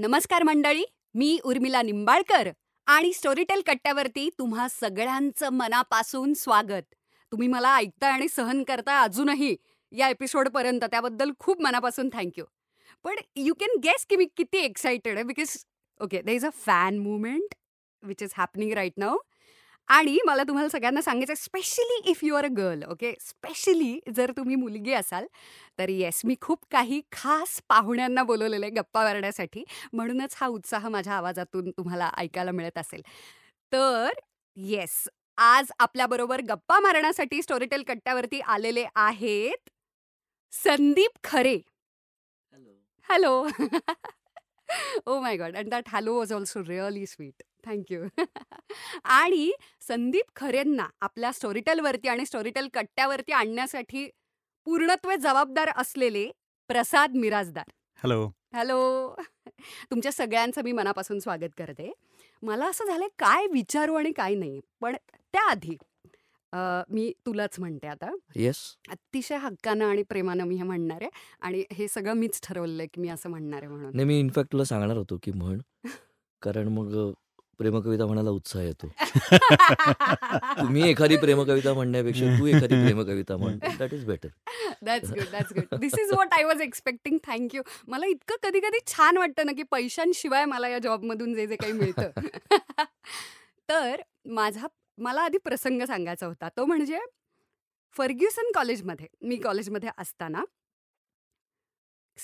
नमस्कार मंडळी, मी उर्मिला निंबाळकर आणि स्टोरीटेल कट्ट्यावरती तुम्हा सगळ्यांचं मनापासून स्वागत. तुम्ही मला ऐकता आणि सहन करता अजूनही या एपिसोडपर्यंत, त्याबद्दल खूप मनापासून थँक्यू. पण यू कॅन गेस की मी किती एक्सायटेड आहे, because okay there is a fan movement which is happening right now. आणि मला तुम्हाला सगळ्यांना सांगायचं आहे, specially if you are a girl, okay, specially जर तुम्ही मुलगी असाल तर येस, मी खूप काही खास पाहुण्यांना बोलवलेलं आहे गप्पा मारण्यासाठी, म्हणूनच हा उत्साह माझ्या आवाजातून तुम्हाला ऐकायला मिळत असेल. तर येस, आज आपल्याबरोबर गप्पा मारण्यासाठी स्टोरीटेल कट्ट्यावरती आलेले आहेत Sandeep Khare. Hello. Oh my God, and that hello was also really sweet, thank you. आणि संदीप खरेंना आपल्या स्टोरीटेलवरती आणि स्टोरीटेल कट्ट्यावरती आणण्यासाठी पूर्णत्वे जबाबदार असलेले प्रसाद मिरासदार. हॅलो. हॅलो. तुमच्या सगळ्यांचं मी मनापासून स्वागत करते. मला असं झालं काय विचारू आणि काय नाही, पण त्याआधी मी तुलाच म्हणते आता. येस. अतिशय हक्कानं आणि प्रेमानं मी हे म्हणणार आहे, आणि हे सगळं मीच ठरवलं की मी असं म्हणणार आहे म्हणून. नाही, मी इनफॅक्ट तुला सांगणार होतो की म्हण, कारण मग प्रेमकविता म्हणायला उत्साह येतो. तुम्ही एखादी प्रेमकविता म्हणण्यापेक्षा तू एखादी प्रेमकविता म्हण, that is better. That's good, that's good. This is what I was expecting. Thank you. मला इतकं कधी कधी छान वाटतं ना की पैशांशिवाय मला या जॉबमधून जे जे काही मिळतं. तर मला आधी प्रसंग सांगायचा होता, तो म्हणजे फर्ग्युसन कॉलेजमध्ये, मी कॉलेजमध्ये असताना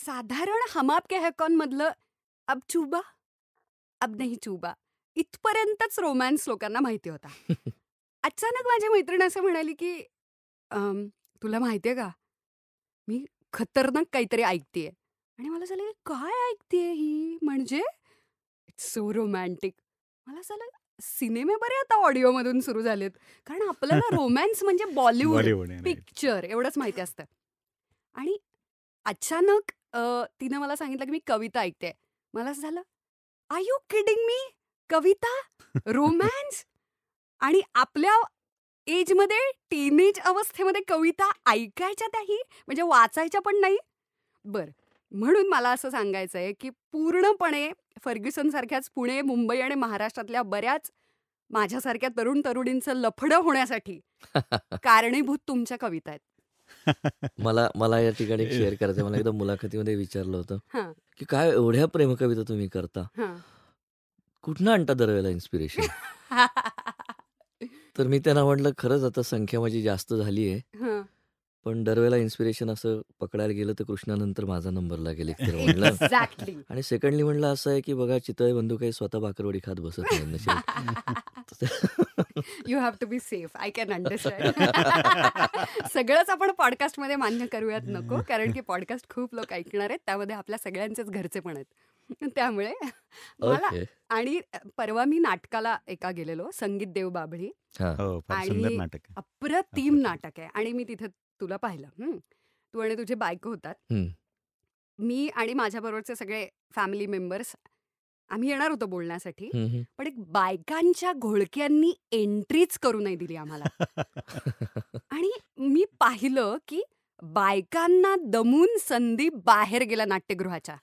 साधारण हमाप के हॅकॉन मधलं अब चुबा अब नाही चुबा इथपर्यंतच रोमॅन्स लोकांना माहिती होता. अचानक माझी मैत्रीण असं म्हणाली की तुला माहिती आहे का, मी खतरनाक काहीतरी ऐकतेय. आणि मला झालं काय ऐकतेय ही, म्हणजे इट्स सो रोमॅन्टिक. मला झालं सिनेमे बरे आता ऑडिओमधून सुरू झालेत, कारण आपल्याला रोमॅन्स म्हणजे बॉलिवूड पिक्चर एवढंच माहिती असतं. आणि अचानक तिनं मला सांगितलं की मी कविता ऐकते. मला असं झालं आर यू किडिंग मी, कविता, रोमॅन्स, आणि आपल्या एजमध्ये टीनेज अवस्थेमध्ये कविता ऐकायच्या, त्याही म्हणजे वाचायच्या पण नाही. बरं, म्हणून मला असं सांगायचं आहे की पूर्णपणे फर्ग्युसनसारख्याच पुणे, मुंबई आणि महाराष्ट्रातल्या बऱ्याच माझ्यासारख्या तरुण तरुणींचं लफडं होण्यासाठी कारणीभूत तुमच्या कविता आहेत. मला या ठिकाणी शेअर करायचं आहे. मला एकदा मुलाखतीमध्ये विचारलं होतं की काय एवढ्या प्रेमकविता तुम्ही करता, कुठनं आणता दरवेळेला इन्स्पिरेशन. तर मी त्यांना म्हटलं खरंच आता संख्या माझी जास्त झाली आहे, पण दरवेळेला इन्स्पिरेशन असं पकडायला गेलं तर कृष्णानंतर माझा नंबर लागेल एकतर म्हणलं. आणि सेकंडली म्हणलं असं आहे की बघा, चितळे बंधू काही स्वतः भाकरवडी खात बसत नाही. You have to be safe, I can understand. सगळंच आपण पॉडकास्टमध्ये मान्य करूयात नको, कारण की पॉडकास्ट खूप लोक ऐकणार आहेत, त्यामध्ये आपल्या सगळ्यांचेच घरचे पण आहेत. त्यामुळे मला आणि परवा मी नाटकाला एका गेलेलो, संगीत देव बाभळी, आणि अप्रतिम नाटक आहे. आणि मी तिथे तुला पाहिलं, तू आणि तुझे बायको होतात. मी आणि माझ्याबरोबरचे सगळे फॅमिली मेंबर्स आम्ही येणार होतो बोलण्यासाठी, पण एक बायकांच्या घोळक्यांनी एंट्रीच करू नाही दिली आम्हाला. आणि मी पाहिलं की बायकांना दमून संदीप बाहेर गेला नाट्यगृहाच्या.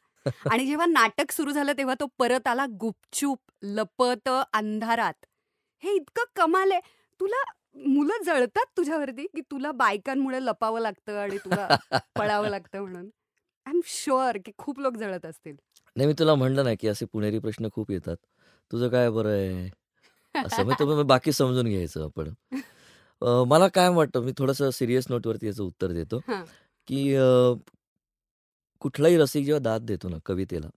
आणि जेव्हा नाटक सुरू झालं तेव्हा तो परत आला गुपचूप लपत अंधारात. हे इतकं कमाल आहे. तुला मुलं जळतात तुझ्यावरती की तुला बायकांमुळे लपावं लागतं आणि तुला पळावं लागतं म्हणून. आय एम शुअर की खूप लोक जळत असतील. नाही, मी तुला म्हणलं ना की असे पुणेरी प्रश्न खूप येतात, तुझं काय बरं आहे असं, मग तुम्ही बाकी समजून घ्यायचं आपण. मला काय वाटतं, मी थोडंसं सिरियस नोटवरती याचं उत्तर देतो की कुठलाही रसिक जेव्हा दाद देतो ना कवितेला,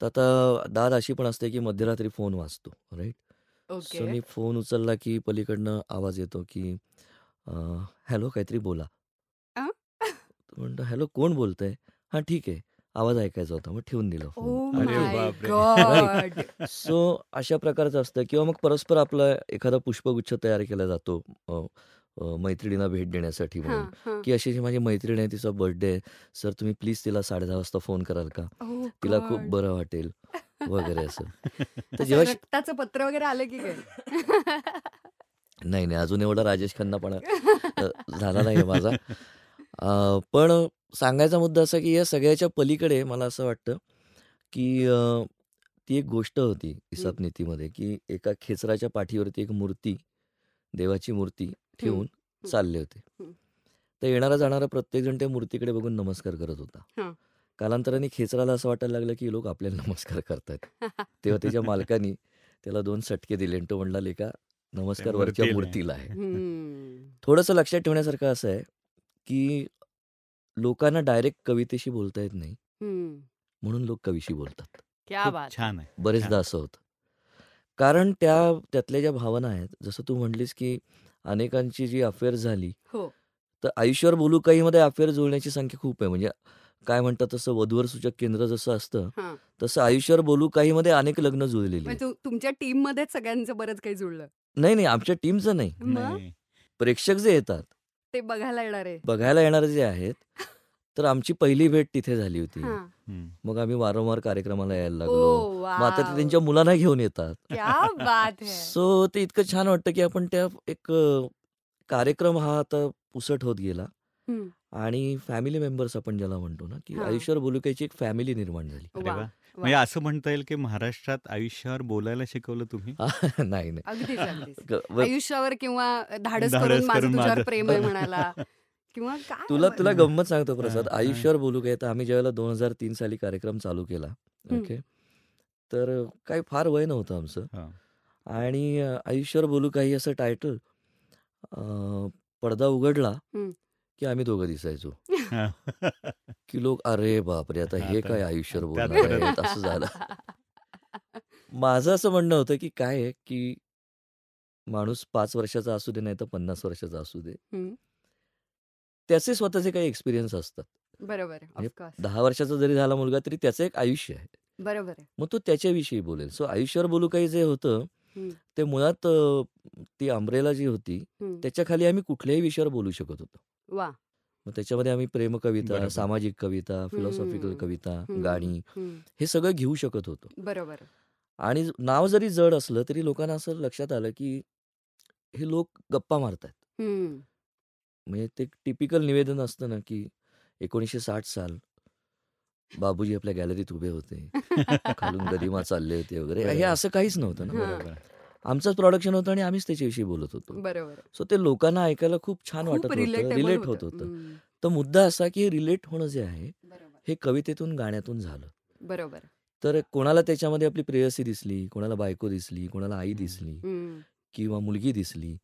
तर आता दाद अशी पण असते की मध्यरात्री फोन वाजतो, राईट. सो मी फोन उचलला की पलीकडनं आवाज येतो की हॅलो काहीतरी बोला. म्हणतो हॅलो कोण बोलतंय, हां ठीक आहे, आवाज ऐकायचा होता, मग ठेवून दिला फोन. सो अशा प्रकारचं असतं. किंवा मग परस्पर आपला एखादा पुष्पगुच्छ तयार केला जातो मैत्रिणीला भेट देण्यासाठी म्हणून, की अशी जी माझी मैत्रीण आहे तिचा बर्थडे आहे, सर तुम्ही प्लीज तिला 10:30 वाजता फोन कराल का, तिला खूप बरं वाटेल वगैरे असं. तर जेव्हा रक्ताचं पत्र वगैरे आलं की काय, नाही नाही अजून एवढा राजेश खन्नापणा झाला नाही माझा. पण सांगायचा मुद्दा असा की या सगळ्याच्या पलीकडे मला असं वाटतं की ती एक गोष्ट होती ईसापनीतीमध्ये की एका खेचराच्या पाठीवरती एक मूर्ती, देवाची मूर्ती ठेवून चालले होते. तर येणारा जाणारा प्रत्येकजण त्या मूर्तीकडे बघून नमस्कार करत होता. कालांतराने खेचराला असं वाटायला लागलं की लोक आपल्याला नमस्कार करतात. तेव्हा त्याच्या मालकाने त्याला 2 सटके दिले आणि तो म्हणला, लेका नमस्कार वरच्या मूर्तीला आहे. थोडंसं लक्षात ठेवण्यासारखं असं आहे की लोकांना डायरेक्ट कवितेशी बोलता येत नाही म्हणून लोक कवीशी बोलतात. छान आहे. बरेचदा असं होतं कारण त्यातल्या ज्या भावना आहेत, जसं तू म्हटलीस की अनेकांची जी अफेअर झाली, तर आयुष्यावर बोलू काही मध्ये अफेअर जुळण्याची संख्या खूप आहे. म्हणजे काय म्हणतात तसं वधूवर सूचक केंद्र जसं असतं तसं आयुष्यावर बोलू काही मध्ये अनेक लग्न जुळलेली. तुमच्या टीम मध्ये सगळ्यांचं बरंच काही जुळलं? नाही, आमच्या टीमचं नाही, प्रेक्षक जे येतात ते बघायला येणारे जे आहेत. तर आमची पहिली भेट तिथे झाली होती. मग आम्ही वारंवार कार्यक्रमाला यायला लागलो. मग आता ते त्यांच्या मुलांना घेऊन येतात. सो ते इतकं छान वाटतं की आपण त्या एक कार्यक्रम हा आता पुसट होत गेला आणि फॅमिली मेंबर्स आपण ज्याला म्हणतो ना की आयुष्यावर बोलूकायची एक फॅमिली निर्माण झाली. म्हणजे असं म्हणता येईल की महाराष्ट्रात आयुष्यावर बोलायला शिकवलं तुम्ही? नाही, आयुष्यावर किंवा धाडस करून माझं तुझ्यावर प्रेम आहे म्हणाला. तुला गंमत सांगतो प्रसाद, आयुष्यावर बोलू काय. तर आम्ही ज्यावेळेला 2003 साली कार्यक्रम चालू केला, ओके, तर काही फार वय नव्हतं आमचं. आणि आयुष्यावर बोलू काही असं टायटल, पडदा उघडला की आम्ही दोघं दिसायचो की लोक अरे बापरे आता हे काय आयुष्यावर बोलणार असं झालं. माझं असं म्हणणं होतं की काय की माणूस 5 वर्षाचा असू दे नाही तर 50 वर्षाचा असू दे, त्याचे स्वतःचे काही एक्सपिरियन्स असतात. बरोबर. 10 वर्षाचा जरी झाला मुलगा तरी त्याचं एक आयुष्य आहे. बरोबर. मग तो त्याच्याविषयी बोलेल. सो आयुष्यावर बोलू काही जे होतं ते मुळात ती अम्ब्रेला जी होती त्याच्या खाली आम्ही कुठल्याही विषयावर बोलू शकत होतो. वा. मग त्याच्यामध्ये आम्ही प्रेम कविता, सामाजिक कविता, फिलॉसॉफिकल कविता, गाणी हे सगळं घेऊ शकत होतो. बरोबर. आणि नाव जरी जड असलं तरी लोकांना असं लक्षात आलं की हे लोक गप्पा मारतात. म्हणजे ते टिपिकल निवेदन असतं ना की 1960 साल बाबूजी आपल्या गॅलरीत उभे होते, खालून गरिमा चालले होते वगैरे, हे असं काहीच नव्हतं ना. आमचंच प्रोडक्शन होतं आणि आम्हीच त्याच्याविषयी बोलत होतो. बरोबर. सो ते लोकांना ऐकायला खूप छान वाटत होतं, रिलेट होत होतं. तर मुद्दा असा की रिलेट होणं जे आहे हे कवितेतून, गाण्यातून झालं. बरोबर. तर कोणाला त्याच्यामध्ये आपली प्रेयसी दिसली, कोणाला बायको दिसली, कोणाला आई दिसली किंवा मुलगी दिसली.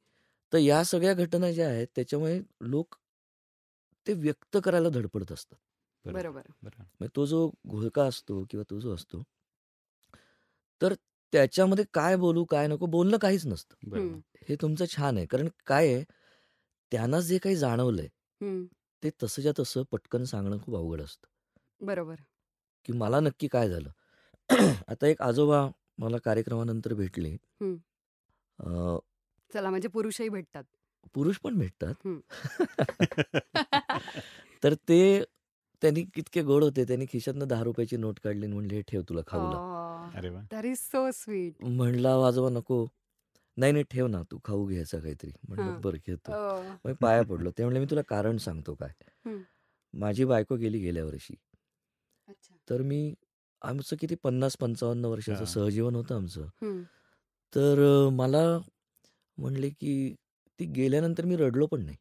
तर या सगळ्या घटना ज्या आहेत त्याच्यामुळे लोक ते व्यक्त करायला धडपडत असतात. बरोबर. तो जो घोळका असतो किंवा तो जो असतो तर त्याच्यामध्ये काय बोलू काय नको बोलणं काहीच नसतं. हे तुमचं छान आहे कारण काय आहे त्यांना जे काही जाणवलंय ते तसंच्या तसं पटकन सांगणं खूप अवघड असतं. बरोबर. की मला नक्की काय झालं. आता एक आजोबा मला कार्यक्रमानंतर भेटले. चला म्हणजे पुरुषही भेटतात, पुरुष पण भेटतात. तर ते त्यांनी कितके गोड होते, त्यांनी खिशातनं 10 रुपयाची नोट काढली आणि म्हणले हे ठेव तुला खाऊला. That is so sweet. म्हणला आजोबा नको, नाही नाही ठेव ना तू खाऊ घ्यायचा काहीतरी. म्हणलं बरं घेतो. पाया पडलो. ते म्हणले मी तुला कारण सांगतो काय, माझी बायको गेली गेल्या वर्षी. तर मी आमचं किती 50-55 वर्षाचं सहजीवन होतं आमचं. तर मला म्हणले की ती गेल्यानंतर मी रडलो पण नाही.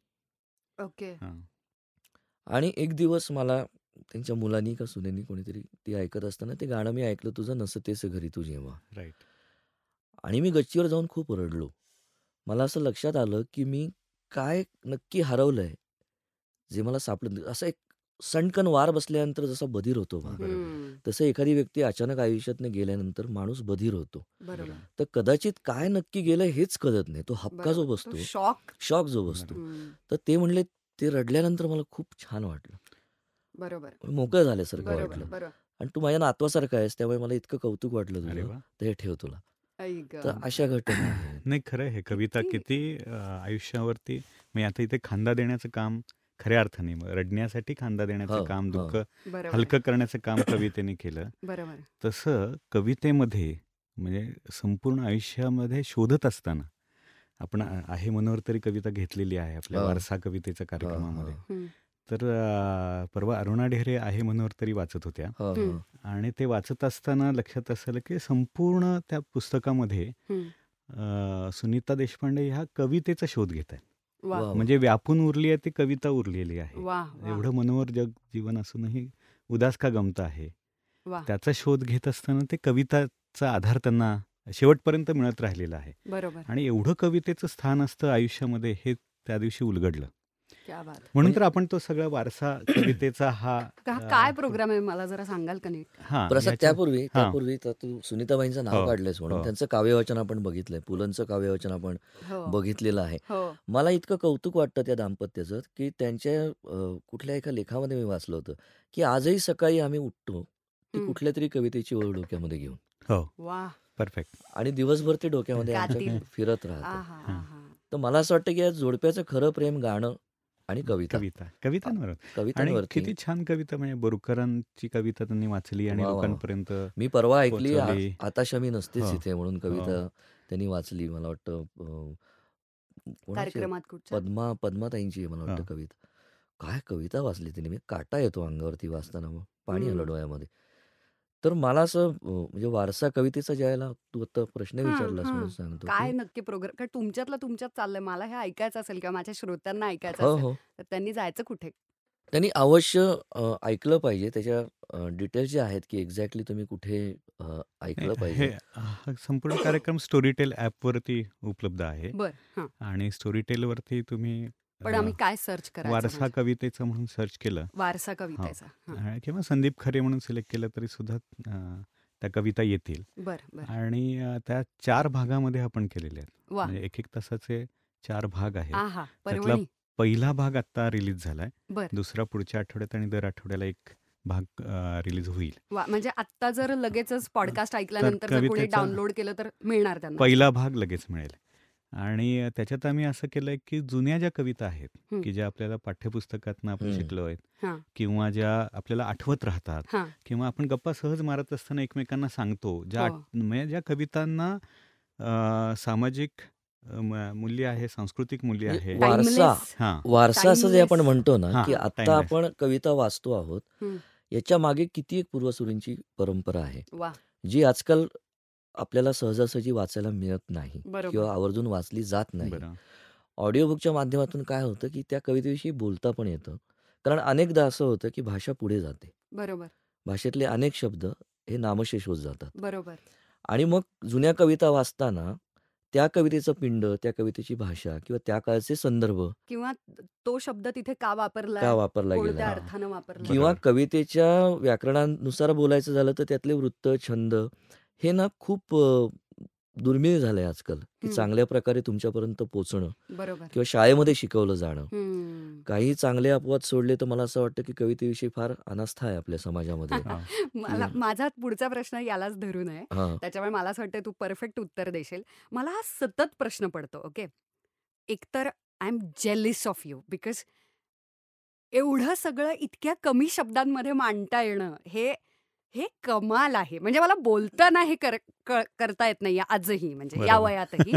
ओके. आणि एक दिवस मला त्यांच्या मुलांनी का सुनेनी कोणीतरी ती ऐकत असताना ते गाणं मी ऐकलं, तुझं नसतेस घरी तू जेव्हा. राईट. आणि मी गच्चीवर जाऊन खूप रडलो. मला असं लक्षात आलं की मी काय नक्की हरवलंय जे मला सापडलं. असं एक सणकण वार बसल्यानंतर जसा बधीर होतो तसं एखादी व्यक्ती अचानक आयुष्यातनं गेल्यानंतर माणूस बधीर होतो. तर कदाचित काय नक्की गेलं हेच कळत नाही, तो हबका जो बसतो, शॉक जो बसतो. तर ते म्हणले ते रडल्यानंतर मला खूप छान वाटलं. बरोबर. मोकळं झाल्यासारखं वाटलं आणि तू माझ्या नातवासारखा आहेस त्यामुळे मला इतकं कौतुक वाटलं तुझं, तर हे ठेव तुला. तर अशा घटना नाही. खरं हे कविता किती आयुष्यावरती मी आता इथे खांदा देण्याचं काम, खऱ्या अर्थाने रडण्यासाठी खांदा देण्याचं काम, दुःख हलकं करण्याचं काम कवितेने केलं. बरोबर. तसं कवितेमध्ये म्हणजे संपूर्ण आयुष्यामध्ये शोधत असताना आपण आहे मनावर तरी कविता घेतलेली आहे आपल्या वारसा कवितेच्या कार्यक्रमामध्ये. तर परवा अरुणा ढेरे आहे मनोहर तरी वाचत होत्या, आणि ते वाचत असताना लक्षात असलं की संपूर्ण त्या पुस्तकामध्ये सुनीता देशपांडे ह्या कवितेचा शोध घेत आहेत. म्हणजे व्यापून उरली आहे ती कविता उरलेली आहे. एवढं मनोहर जग जीवन असूनही उदास का गमता आहे त्याचा शोध घेत असताना ते कविताचा आधार त्यांना शेवटपर्यंत मिळत राहिलेला आहे. बरोबर. आणि एवढं कवितेचं स्थान असतं आयुष्यामध्ये हे त्या दिवशी उलगडलं. म्हणून तर आपण तो सगळा वारसा कवितेचा हा काय प्रोग्राम आहे मला जरा सांगाल का नीट. त्यापूर्वी तू सुनीताबाईंचं नाव काढलंयस म्हणून त्यांचं काव्यवाचन आपण बघितलंय, पुलंचं काव्यवाचन आपण बघितलेलं आहे. मला इतकं कौतुक वाटतं त्या दाम्पत्याचं की त्यांच्या कुठल्या एका लेखामध्ये मी वाचलं होतं की आजही सकाळी आम्ही उठतो ती कुठल्या तरी कवितेची ओळ डोक्यामध्ये घेऊन. वा परफेक्ट. आणि दिवसभर ते डोक्यामध्ये फिरत राहतात. तर मला असं वाटतं की या जोडप्याचं खरं प्रेम गाणं आणि कविता कवितांवर. किती छान कविता, म्हणजे बोरकरांची कविता त्यांनी वाचली आणि लोकांपर्यंत. मी परवा ऐकली आता शमी नसतेच इथे म्हणून कविता त्यांनी वाचली. मला वाटतं पद्माताईंची मला वाटतं कविता. काय कविता वाचली तिने, मी काटा येतो अंगावरती वाचताना, मग पाणी आलं डोळ्यामध्ये. तर मला असं म्हणजे वारसा कवितेचा ज्याला तू आता प्रश्न विचारलास म्हणून सांगतो काय नक्की प्रोग्राम, कारण तुमच्यातला तुमच्यात चाललंय. मला हे ऐकायचं असेल किंवा माझ्या श्रोत्यांना ऐकायचं असेल तर त्यांनी जायचं कुठे? त्यांनी अवश्य ऐकलं पाहिजे. त्याच्या डिटेल्स जे आहेत की एक्झॅक्टली तुम्ही कुठे ऐकलं पाहिजे. संपूर्ण कार्यक्रम स्टोरीटेल ऍप वरती उपलब्ध आहे. आणि स्टोरीटेल वरती तुम्ही पण आम्ही काय सर्च करायचं, वारसा कवितेचं म्हणून सर्च केलं, वारसा कवितेचा किंवा संदीप खरे म्हणून सिलेक्ट केलं तरी सुद्धा त्या कविता येतील. आणि त्या 4 भागामध्ये आपण केलेले आहेत, म्हणजे 1 तासाचे 4 भाग आहेत. त्यातला पहिला भाग आता रिलीज झालाय, दुसरा पुढच्या आठवड्यात आणि दर आठवड्याला 1 भाग रिलीज होईल. म्हणजे आता जर लगेचच पॉडकास्ट ऐकल्यानंतर कोणी डाउनलोड केलं तर मिळणार त्यांना पहिला भाग लगेच मिळेल. आणि त्याच्यात आम्ही असं केलंय की जुन्या ज्या कविता आहेत की ज्या आपल्याला पाठ्यपुस्तकातून आपण शिकलो आहेत किंवा ज्या आपल्याला आठवत राहतात किंवा आपण गप्पा सहज मारत असताना एकमेकांना सांगतो, ज्या कवितांना सामाजिक मूल्य आहे, सांस्कृतिक मूल्य आहे, वारसा असं जे आपण म्हणतो ना की आता आपण कविता वाचतो आहोत याच्या मागे किती एक पूर्वसुरींची परंपरा आहे जी आजकाल आपल्याला सहजासहजी वाचायला मिळत नाही किंवा आवर्जून वाचली जात नाही. ऑडिओ बुकच्या माध्यमातून काय होतं की त्या कवितेविषयी बोलता पण येतं, कारण अनेकदा असं होतं की भाषा पुढे जाते. बरोबर. भाषेतले अनेक शब्द हे नामशेष होत जातात. बरोबर. आणि मग जुन्या कविता वाचताना त्या कवितेचं पिंड, त्या कवितेची भाषा किंवा त्या काळचे संदर्भ किंवा तो शब्द तिथे का वापरला गेला अर्थानं वापरला, किंवा कवितेच्या व्याकरणानुसार बोलायचं झालं तर त्यातले वृत्त, छंद हे ना खूप दुर्मिळ झालंय आजकाल की चांगल्या प्रकारे तुमच्यापर्यंत पोचणं. बरोबर. किंवा शाळेमध्ये शिकवलं जाणं. काही चांगले अपवाद सोडले तर मला असं वाटतं की कवितेविषयी फार अनास्था आहे आपल्या समाजामध्ये. माझा पुढचा प्रश्न यालाच धरून आहे, त्याच्यामुळे मला असं वाटतं तू परफेक्ट उत्तर देशील. मला हा सतत प्रश्न पडतो. ओके. एकतर I am jealous of you because एवढं सगळं इतक्या कमी शब्दांमध्ये मांडता येणं हे कमाल आहे. म्हणजे मला बोलताना हे करता येत नाही आजही, म्हणजे या वयातही.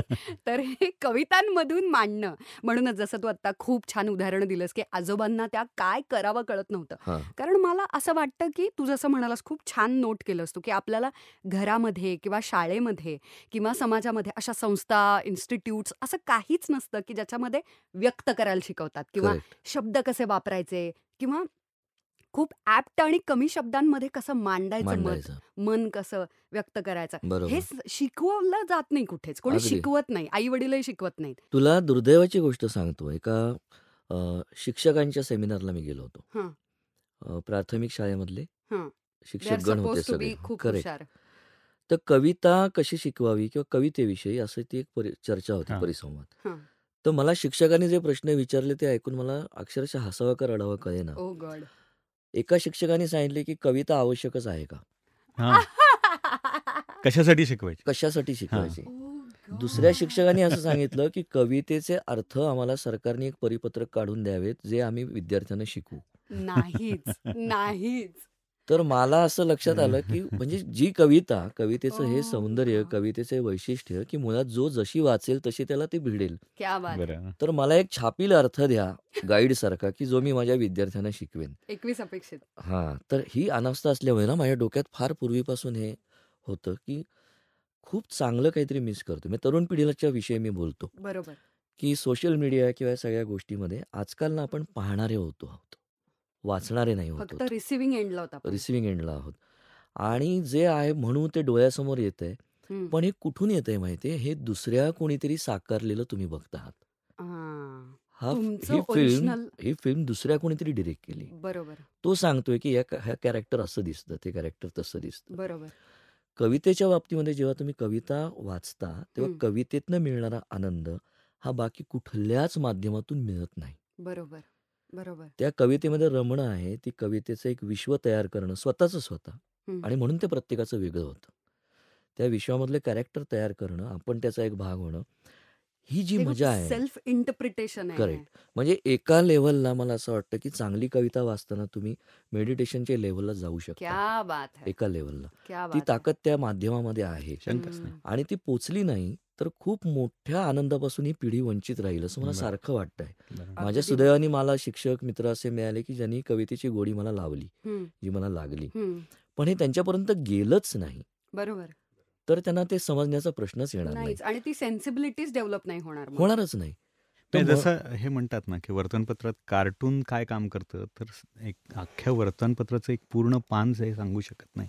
तर हे कवितांमधून मांडणं, म्हणूनच जसं तू आत्ता खूप छान उदाहरण दिलंस की आजोबांना त्या काय करावं कळत नव्हतं. कारण मला असं वाटतं की तू जसं म्हणालास, खूप छान नोट केलंस तू, की आपल्याला घरामध्ये किंवा शाळेमध्ये किंवा समाजामध्ये अशा संस्था, इन्स्टिट्यूट्स असं काहीच नसतं की ज्याच्यामध्ये व्यक्त करायला शिकवतात किंवा शब्द कसे वापरायचे किंवा खूप ऍप्ट आणि कमी शब्दांमध्ये कसं मांडायचं, मन कसं व्यक्त करायचं हे शिकवलं जात नाही कुठेच. कोणी शिकवत नाही, आई वडीलही शिकवत नाहीत. तुला दुर्दैवाची गोष्ट सांगतो, एका शिक्षकांच्या सेमिनारला मी गेलो होतो. प्राथमिक शाळेमधले शिक्षक गण होते सगळे. करेक्ट. तर कविता कशी शिकवावी किंवा कवितेविषयी असं ती एक चर्चा होती, परिसंवाद. तर मला शिक्षकांनी जे प्रश्न विचारले ते ऐकून मला अक्षरशः हसावा का रडावा कळेना. एका शिक्षकाने सांगितले की कविता आवश्यकच आहे का, कशासाठी शिकवायची. दुसऱ्या शिक्षकाने असं सांगितलं की कवितेचे अर्थ आम्हाला सरकारने एक परिपत्रक काढून द्यावेत जे आम्ही विद्यार्थ्यांना शिकवू. नाहीच. तर मला असं लक्षात आलं की म्हणजे जी कविता, कवितेचं हे ओ सौंदर्य, कवितेचं हे वैशिष्ट्य की मुळात जो जशी वाचेल तशी त्याला ती भिडेल. क्या बात आहे. बरं. तर मला एक छापील अर्थ द्या गाईड सारखा की जो मी माझ्या विद्यार्थ्यांना शिकवेन. 21 अपेक्षित. हा, तर ही अनावस्था असल्यामुळे ना माझ्या डोक्यात फार पूर्वीपासून हे होतं की खूप चांगलं काहीतरी मिस करतो मी. तरुण पिढीलाच्या विषयी मी बोलतो बरोबर की सोशल मीडिया किंवा सगळ्या गोष्टीमध्ये आजकाल ना आपण पाहणारे होतो आहोत, वाचणारे नाही होत, फक्त रिसिव्हिंग एंडला होता, रिसिव्हिंग एंडला आहोत. आणि जे आहे म्हणून ते डोळ्यासमोर येत आहे, पण हे कुठून येत आहे माहिती आहे, हे दुसऱ्या कोणीतरी साकारलेलं तुम्ही बघत आहात. हा, ही फिल्म दुसऱ्या कोणीतरी डिरेक्ट केली, बरोबर. तो सांगतोय की ह्या कॅरेक्टर असं दिसतं, ते कॅरेक्टर तसं दिसतं, बरोबर. कवितेच्या बाबतीमध्ये जेव्हा तुम्ही कविता वाचता तेव्हा कवितेतनं मिळणारा आनंद हा बाकी कुठल्याच माध्यमातून मिळत नाही, बरोबर बरोबर. त्या कवितेमध्ये रमण आहे, ती कवितेचं एक विश्व तयार करणं स्वतः, आणि म्हणून ते प्रत्येकाचं वेगळं होतं. त्या विश्वामधले कॅरेक्टर तयार करणं, आपण त्याचा एक भाग होणं, ही जी मजा आहे, सेल्फ इंटरप्रिटेशन आहे. करेक्ट. म्हणजे एका लेव्हलला मला असं वाटतं की चांगली कविता वाचताना तुम्ही मेडिटेशनच्या लेव्हलला जाऊ शकता. एका लेव्हलला ती ताकद त्या माध्यमामध्ये आहे आणि ती पोचली नाही तर खूप मोठ्या आनंदापासून ही पिढी वंचित राहील असं मला सारखं वाटतंय. माझ्या सुदैवाने मला शिक्षक मित्र असे मिळाले की ज्यांनी कवितेची गोडी मला लावली, जी मला लागली, पण हे त्यांच्यापर्यंत गेलंच नाही, बरोबर. तर त्यांना ते समजण्याचा प्रश्नच येणार नाही आणि ती सेन्सिबिलिटीज डेव्हलप नाही होणार, होणारच नाही. जसं हे म्हणतात ना की वर्तमानपत्रात कार्टून काय काम करतं, तर एक अख्ख्या वर्तमानपत्राचं एक पूर्ण पान हे सांगू शकत नाही,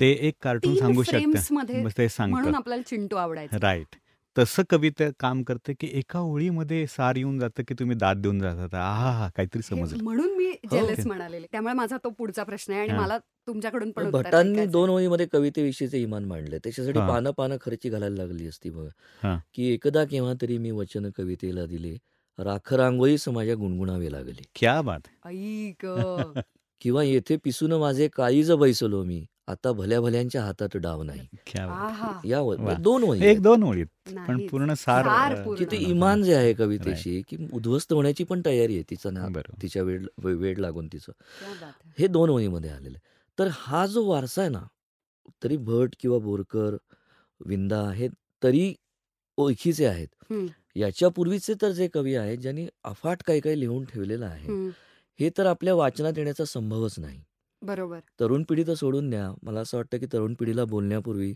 ते एक कार्टून सांगू शकतं. चिंटू आवडायचं, राईट. तसं कविता काम करते की एका ओळीमध्ये सार येऊन जातं की तुम्ही दाद देऊन जातात, हा हा काहीतरी समजलं, म्हणून मी जेलस म्हणाले. त्यामुळे माझा तो पुढचा प्रश्न आहे आणि मला तुमच्याकडून पण. भटांनी 2 ओळीमध्ये कवितेविषयीचे इमान मांडले, त्याच्यासाठी पानं खर्ची घालायला लागली असती बघा की एकदा केव्हा तरी मी वचन कवितेला दिले, राख रांगोळी समाजा गुणगुणावे लागले. क्या बात. ऐक किंवा येथे पिसून माझे काळीज बैसलो मी, आता भल्या भल्यांच्या हातात डाव नाही. या 2 ओळी, एक 2 ओळीत पण पूर्ण सार की ते इमान जे आहे कवितेशी की उद्ध्वस्त होण्याची पण तयारी आहे तिचं ना, तिच्या वेळ लागून तिचं, हे 2 ओळीमध्ये आलेलं. तर हा जो वारसा आहे ना, तरी भट किंवा बोरकर, विंदा हे तरी ओळखीचे आहेत. याच्यापूर्वीचे तर जे कवी आहेत ज्यांनी अफाट काही काही लिहून ठेवलेलं आहे, हे तर आपल्या वाचनात येण्याचा संभवच नाही, बरोबर. तरुण पिढी तर सोडून द्या, मला असं वाटतं की तरुण पिढीला बोलण्यापूर्वी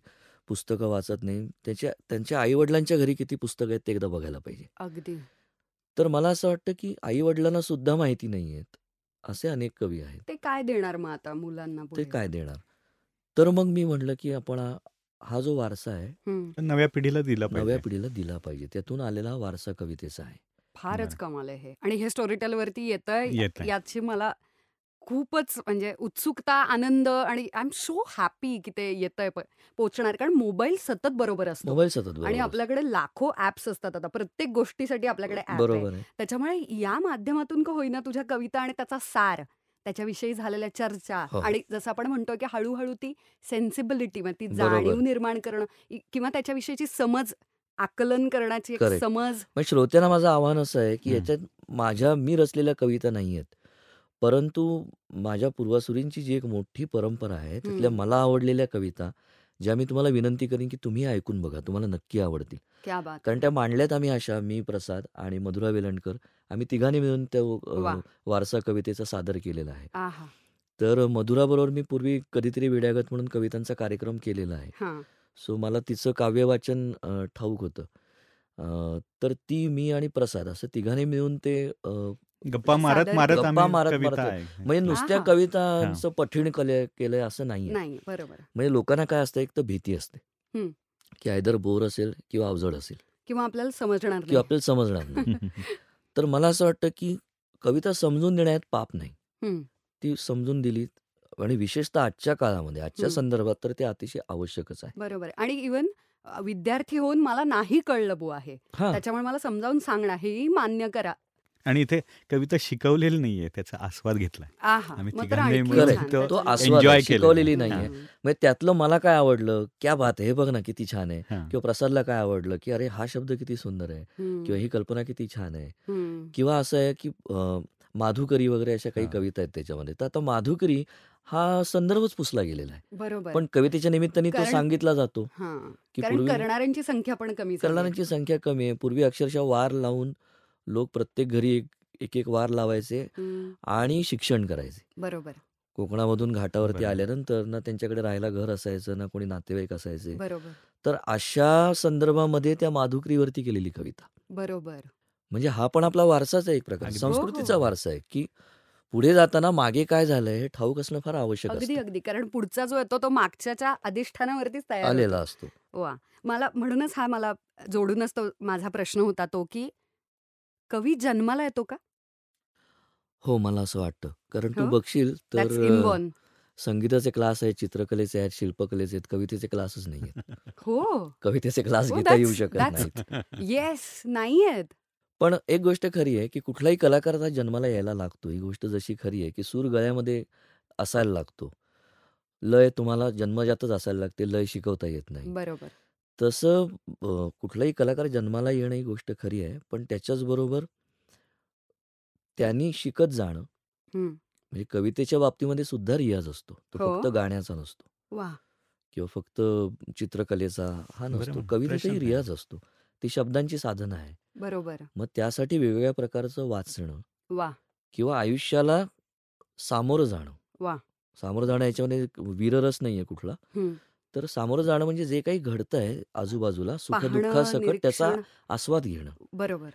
पुस्तकं वाचत नाही, त्यांच्या आईवडिलांच्या घरी किती पुस्तकं आहेत ते एकदा बघायला पाहिजे. अगदी. तर मला असं वाटतं की आईवडिलांना सुद्धा माहिती नाही आहेत असे अनेक कवी आहेत. ते काय देणार मग आता मुलांना, ते काय देणार. तर मग मी म्हटलं की आपण हा जो वारसा आहे नव्या पिढीला दिला पाहिजे, नव्या पिढीला दिला पाहिजे. त्यातून आलेला वारसा कवितेचा आहे. फारच कमाल आहे आणि हे स्टोरीटेल वरती येतंय याची मला खूपच म्हणजे उत्सुकता, आनंद आणि आय एम सो हॅपी की ते येतंय पोहोचणार. कारण मोबाईल सतत बरोबर असतो, मोबाईल सतत, आणि आपल्याकडे लाखो ऍप्स असतात आता, प्रत्येक गोष्टीसाठी आपल्याकडे ऍप आहे. त्याच्यामुळे या माध्यमातून का होईना तुझ्या कविता आणि त्याचा सार, त्याच्याविषयी झालेल्या चर्चा, आणि जसं आपण म्हणतो की हळूहळू ती सेन्सिबिलिटी, मग ती जाणीव निर्माण करणं किंवा त्याच्याविषयीची समज, आकलन करण्याची एक समज. श्रोत्यांना माझं आव्हान असं आहे की याच्यात माझ्या मी रचलेल्या कविता नाही आहेत, परंतु माझ्या पूर्वासुरींची जी एक मोठी परंपरा आहे त्यातल्या मला आवडलेल्या कविता ज्या मी तुम्हाला विनंती करेन की तुम्ही ऐकून बघा, तुम्हाला नक्की आवडतील. कारण त्या मांडल्यात आम्ही अशा, मी प्रसाद आणि मधुरा वेलणकर आम्ही तिघांनी मिळून त्या वारसा कवितेचा सादर केलेला आहे. तर मधुराबरोबर मी पूर्वी कधीतरी वेड्यागत म्हणून कवितांचा कार्यक्रम केलेला आहे, सो मला तिचं काव्यवाचन ठाऊक होतं. तर ती, मी आणि प्रसाद असं तिघांनी मिळून ते गप्पा मारत मारत म्हणजे नुसत्या कवितांचं पठण केलंय असं नाही, बरोबर. म्हणजे लोकांना काय असतं, एक तर भीती असते की आयदर बोर असेल किंवा अवजड असेल किंवा आपल्याला समजणार नाही. तर मला असं वाटतं की कविता समजून देण्यात पाप नाही, ती समजून दिली, आणि विशेषतः आजच्या काळामध्ये, आजच्या संदर्भात तर ते अतिशय आवश्यकच आहे, बरोबर. आणि इव्हन विद्यार्थी होऊन मला नाही कळलं बो आहे त्याच्यामुळे मला समजावून सांगणं हे मान्य करा. आणि इथे कविता शिकवलेली नाहीये, त्याचा आस्वाद घेतला, शिकवलेली नाहीये. म्हणजे त्यातलं मला काय आवडलं, क्या बात आहे, हे बघ ना किती छान आहे, किंवा प्रसादला काय आवडलं की अरे हा शब्द किती सुंदर आहे, किंवा ही कल्पना किती छान आहे, किंवा असं आहे की माधुकरी वगैरे अशा काही कविता आहेत त्याच्यामध्ये. तर आता माधुकरी हा संदर्भच पुसला गेलेला आहे. बरोबर. पण कवितेच्या निमित्ताने तो सांगितला जातो की करणाऱ्यांची संख्या पण कमी, करणाऱ्यांची संख्या कमी आहे. पूर्वी अक्षरशः वार लावून लोक प्रत्येक घरी एक एक वार लावायचे आणि शिक्षण करायचे. बरोबर. कोकणामधून घाटावरती आल्यानंतर ना त्यांच्याकडे राहायला घर असायचं ना कोणी नातेवाईक असायचे. बरोबर. तर अशा संदर्भामध्ये त्या माधुकरीवरती केलेली कविता. बरोबर. म्हणजे हा पण आपला वारसाच आहे, एक प्रकार संस्कृतीचा वारसा आहे की पुढे जाताना मागे काय झालंय हे ठाऊक असणं फार आवश्यक आहे. अगदी अगदी. कारण पुढचा जो येतो तो मागच्याच्या अधिष्ठानावरतीच तयार आलेला असतो. वा. मला म्हणूनच हा मला जोडूनच तो माझा प्रश्न होता तो की कवी जन्माला येतो का? हो, मला असं वाटतं. कारण तू बघशील तर संगीताचे क्लास आहेत, चित्रकलेचे आहेत, शिल्पकलेचे आहेत, कवितेचे क्लासच नाही आहेत. हो, कवितेचे क्लास घेता येऊ शकत नाहीत. येस, नाही आहेत. पण एक गोष्ट खरी आहे की कुठलाही कलाकाराचा जन्माला यायला लागतो. ही गोष्ट जशी खरी आहे की सूर गळ्यामध्ये असायला लागतो, लय तुम्हाला जन्मजातच असायला लागते, लय शिकवता येत नाही. बरोबर. तसं कुठलाही कलाकार जन्माला येणं ही गोष्ट खरी आहे, पण त्याच्याचबरोबर त्यांनी शिकत जाणं. म्हणजे कवितेच्या बाबतीमध्ये सुद्धा रियाज असतो, तो फक्त गाण्याचा नसतो किंवा फक्त चित्रकलेचा हा नसतो. कवितेचाही रियाज असतो, ती शब्दांची साधना आहे. बरोबर. मग त्यासाठी वेगवेगळ्या प्रकारचं वाचणं किंवा आयुष्याला सामोरं जाणं. सामोरं जाणं याच्यामध्ये वीररस नाहीये कुठला, तर सामोरं जाणं म्हणजे जे काही घडतंय आजूबाजूला सुख दुःखासकट त्याचा आस्वाद घेणं. बरोबर.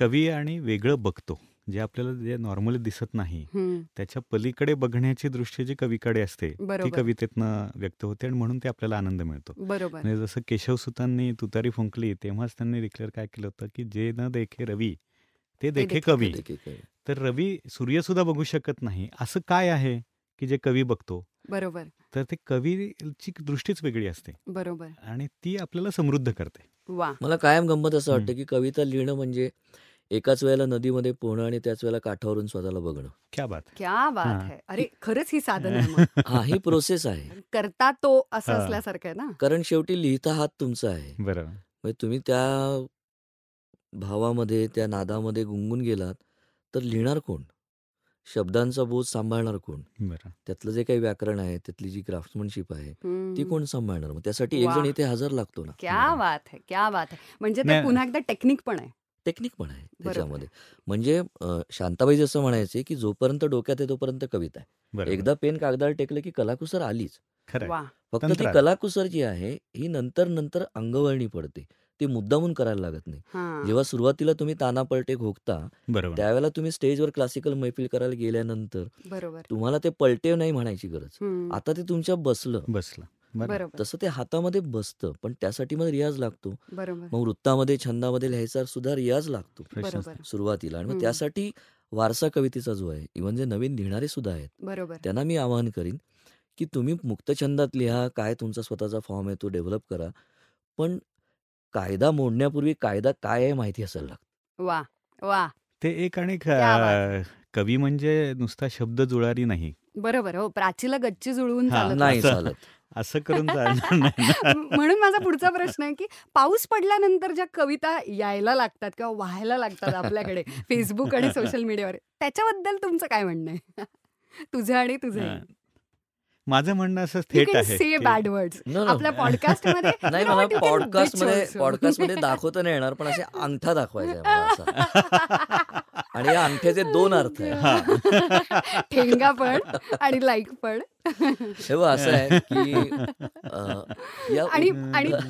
कवी आणि वेगळं बघतो जे आपल्याला जे नॉर्मली दिसत नाही, त्याच्या पलीकडे बघण्याची दृष्टी जी कवीकडे असते ती कवितेतनं व्यक्त होते आणि म्हणून ते आपल्याला आनंद मिळतो. बरोबर. जसं केशवसुतांनी तुतारी फुंकली तेव्हाच त्यांनी डिक्लेअर काय केलं होतं की जे न देखे रवी ते देखे कवी. तर रवी सूर्य सुद्धा बघू शकत नाही, असं काय आहे की जे कवी बघतो? बरोबर. तर ते कवीची दृष्टीच वेगळी असते. बरोबर. आणि ती आपल्याला समृद्ध करते. मला कायम गंमत असं वाटतं की कविता लिहिणं म्हणजे एकाच वेळेला नदीमध्ये पोहणं आणि त्याच वेळेला काठावरून स्वतःला बघणं. क्या बात, क्या बात है. अरे खरंच ही साधन आहे. हा, ही प्रोसेस आहे. करता तो असं असल्यासारखं आहे ना, कारण शेवटी लिहिता हात तुमचा आहे. बरोबर. म्हणजे तुम्ही त्या भावामध्ये त्या नादामध्ये गुंगून गेलात तर लिहिणार कोण? शब्दांचा बोध सांभाळणार कोण? त्यातलं जे काही व्याकरण आहे, त्यातली जी क्राफ्टमनशिप आहे ती कोण सांभाळणार? मग त्यासाठी एक जण इथे हजर लागतो ना. क्या बात आहे, क्या बात आहे. म्हणजे ते पुन्हा एकदा टेक्निक पण आहे, टेक्निक पण आहे त्याच्यामध्ये. म्हणजे शांताबाई जसं म्हणायचे की जोपर्यंत डोक्यात आहे तोपर्यंत कविता आहे. एकदा पेन कागदावर टेकलं की कलाकुसर आलीच. फक्त ती कलाकुसर जी आहे ही नंतर नंतर अंगवळणी पडते, ती मुद्दामून करायला लागत नाही. जेव्हा सुरुवातीला तुम्ही ताना पलटे घोकता त्यावेळेला तुम्ही स्टेजवर क्लासिकल मैफिल करायला गेल्यानंतर तुम्हाला ते पलटे नाही म्हणायची गरज, आता ते तुमच्या बसलं. तसं ते हातामध्ये बसतं, पण त्यासाठी मग रियाज लागतो. मग वृत्तामध्ये छंदामध्ये लिहायचा सुद्धा रियाज लागतो सुरुवातीला. आणि मग त्यासाठी वारसा कवितेचा जो आहे, इव्हन जे नवीन लिहिणारे सुद्धा आहेत त्यांना मी आवाहन करीन की तुम्ही मुक्त छंदात लिहा, काय तुमचा स्वतःचा फॉर्म आहे तो डेव्हलप करा, पण कायदा मोडण्यापूर्वी कायदा काय आहे माहिती असायला लागतं. वा वा. ते एक. आणि कवी म्हणजे नुसता शब्द जुळारी नाही. बरोबर. हो, प्राचीला गच्ची जुळवून नाही चालत, असं करून चालणार नाही. म्हणून माझा पुढचा प्रश्न आहे की पाऊस पडल्यानंतर ज्या कविता यायला लागतात किंवा व्हायला लागतात आपल्याकडे फेसबुक आणि सोशल मीडियावर, त्याच्याबद्दल तुमचं काय म्हणणं आहे? तुझं आणि तुझं. माझं म्हणणं असं थेट आहे. से बॅड वर्ड्स आपल्या पॉडकास्टमध्ये नाही. मला पॉडकास्टमध्ये दाखवता नाही येणार, पण असे अंगठा दाखवायचा आणि या अंगठ्याचे दोन अर्थ आहे, ठेंगा पण आणि लाईक पण. तेव्हा असं आहे की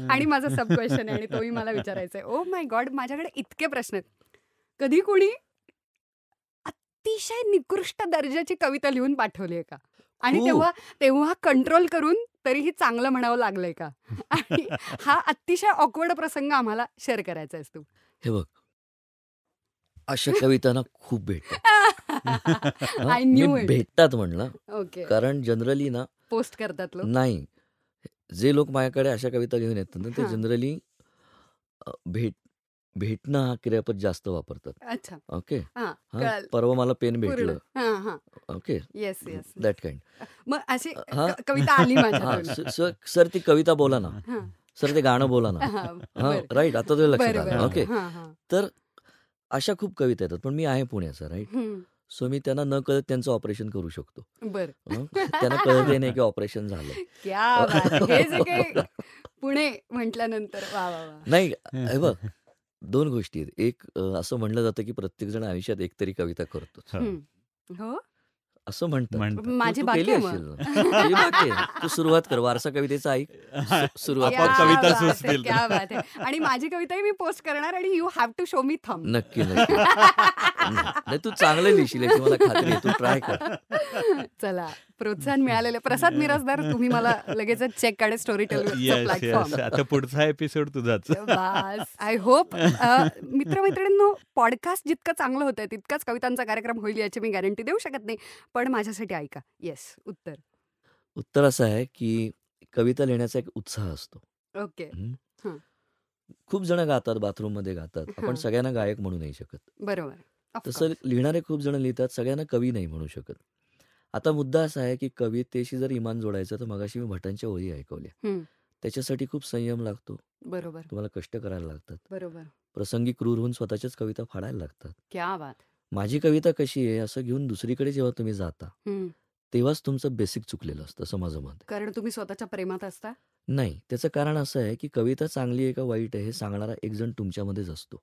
आणि माझा सब क्वेश्चन आहे आणि तोही मला विचारायचा आहे. ओ माय गॉड, माझ्याकडे इतके प्रश्न आहेत. कधी कोणी अतिशय निकृष्ट दर्जाची कविता लिहून पाठवली आहे का? आणि तेव्हा कंट्रोल करून तरीही चांगलं म्हणावं लागलंय का? आणि हा अतिशय ऑकवर्ड प्रसंग आम्हाला शेअर करायचा आहेस तू. हे बघ, अशा कवितांना खूप भेटतात म्हणलं, कारण जनरली ना पोस्ट करतात नाही जे लोक माझ्याकडे अशा कविता घेऊन येतात ना, ते जनरली भेटणं हा क्रियापद जास्त वापरतात. ओके. परवा मला पेन भेटलं. Okay. Yes yes, that kind. मग अशी कविता आली माझ्याकडे, सर ती कविता बोला ना, सर ते गाणं बोला ना, राईट आता तुला लक्षात आलं. ओके. तर अशा खूप कविता येतात. पण मी आहे पुण्याचा, राईट, सो मी त्यांना न कळत त्यांचं ऑपरेशन करू शकतो. बरं, त्यांना कळत नाही की ऑपरेशन झालं. पुणे म्हटल्यानंतर नाही, हे बघ दोन गोष्टी आहेत. एक, असं म्हटलं जातं की प्रत्येक जण आयुष्यात एकतरी कविता करतो असं म्हणतात. माझी बाकी तू सुरुवात कर, वारसा कवितेचा ऐक सुरुवात कविता सुचतील. आणि माझी कविताही मी पोस्ट करणार आणि you have to show me thumb. नक्की नाही, तू चांगले लिहिशील याची मला खात्री आहे, तू ट्राय कर. चला, प्रोत्साहन मिळालेलं. प्रसाद मिरासदार, तुम्ही मला लगेच चेक काढे स्टोरी टेलर प्लॅटफॉर्म. आता पुढचा एपिसोड तुझाच. आय होप मित्रमैत्रिणींनो, पॉडकास्ट जितकं चांगलं होतंय तितकाच कवितांचा कार्यक्रम होईल याची मी गॅरंटी देऊ शकत नाही, पण माझ्यासाठी ऐका. येस, उत्तर असं आहे की कविता लिहिण्याचा एक उत्साह असतो. ओके, खूप जण गातात, बाथरूम मध्ये गातात. आपण सगळ्यांना गायक म्हणू नाही शकत, बरोबर. तसं लिहिणारे खूप जण लिहितात, सगळ्यांना कवी नाही म्हणू शकत. आता मुद्दा असा आहे की कवितेशी जर इमान जोडायचं तर मगाशी मी भटांच्या ओळी ऐकवल्या, त्याच्यासाठी खूप संयम लागतो, बरोबर. तुम्हाला कष्ट करायला लागतात, बरोबर. प्रसंगी क्रूर होऊन स्वतःच्याच कविता फाडायला लागतात. क्या बात. माझी कविता कशी आहे असं घेऊन दुसरीकडे जेव्हा तुम्ही जाता तेव्हाच तुमचं बेसिक चुकलेलं असतं, असं माझं मत. कारण तुम्ही स्वतःच्या प्रेमात असता. नाही, त्याचं कारण असं आहे की कविता चांगली आहे का वाईट आहे हे सांगणारा एक जण तुमच्यामध्येच असतो,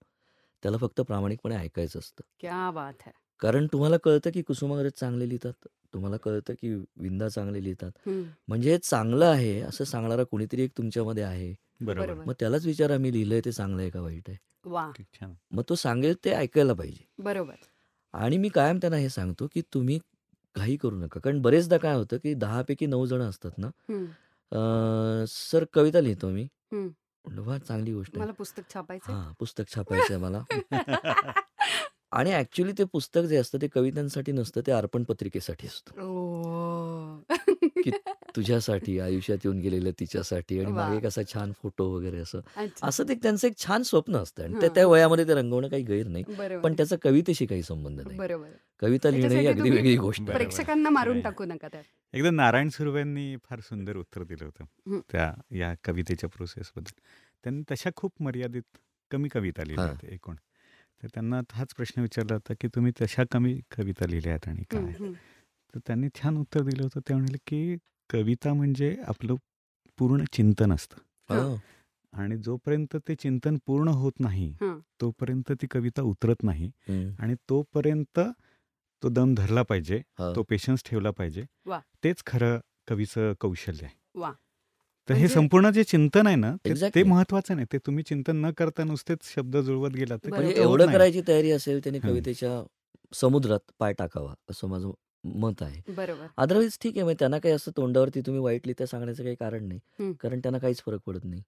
त्याला फक्त प्रामाणिकपणे ऐकायचं असतं. क्या बात आहे. कारण तुम्हाला कळतं की कुसुमाग्रज चांगले लिहितात, तुम्हाला कळतं की विंदा चांगले लिहितात, म्हणजे चांगलं आहे असं सांगणारा कोणीतरी एक तुमच्यामध्ये आहे, बरोबर. मग त्यालाच विचारा, मी लिहिलंय ते चांगलं आहे का वाईट आहे. मग तो सांगेल ते ऐकायला पाहिजे, बरोबर. आणि मी कायम त्यांना हे सांगतो की तुम्ही घाई करू नका, कारण बरेचदा काय होतं की 10 पैकी 9 जण असतात ना, सर कविता लिहितो मी, चांगली गोष्ट, मला पुस्तक छापायचं. हा, पुस्तक छापायचंय मला. आणि ऍक्च्युअली ते पुस्तक जे असतं ते कवितांसाठी नसतं, ते अर्पण पत्रिकेसाठी असतं, की तुझ्यासाठी आयुष्यात येऊन गेलेलं तिच्यासाठी, आणि मागे एक असा छान फोटो वगैरे, असं असं ते त्यांचं एक छान स्वप्न असतं. आणि त्या वयामध्ये ते रंगवणं काही गैर नाही, पण त्याचा कवितेशी काही संबंध नाही, बरोबर. कविता लिहिणं ही अगदी वेगळी गोष्ट. प्रेक्षकांना मारून टाकू नका. एकदा नारायण सुर्व्यांनी फार सुंदर उत्तर दिलं होतं त्या या कवितेच्या प्रोसेस बद्दल. त्यांनी तशा खूप मर्यादित कमी कविता लिहिल्या होत्या एकूण, तर त्यांना हाच प्रश्न विचारला होता की तुम्ही तशा कमी कविता लिहिल्या आहेत आणि काय, तर त्यांनी छान उत्तर दिलं होतं. ते म्हणाले की कविता म्हणजे आपलं पूर्ण चिंतन असतं, आणि जोपर्यंत ते चिंतन पूर्ण होत नाही तोपर्यंत ती कविता उतरत नाही, आणि तोपर्यंत तो दम धरला पाहिजे, तो पेशन्स ठेवला पाहिजे. तेच खरं कवीचं कौशल्य आहे. तर हे संपूर्ण जे चिंतन आहे ना ते महत्वाचं नाही. ते तुम्ही चिंतन न करता नुसतेच शब्द जुळवत गेला तर एवढं करायची तयारी असेल त्याने कवितेच्या समुद्रात पाय टाकावा, असं माझं मत आहे, बरोबर. अदरवाईज ठीक आहे, म्हणजे त्यांना काही असं तोंडावरती तुम्ही वाईट लिहिता सांगण्याचं काही कारण नाही, कारण त्यांना काहीच फरक पडत नाही.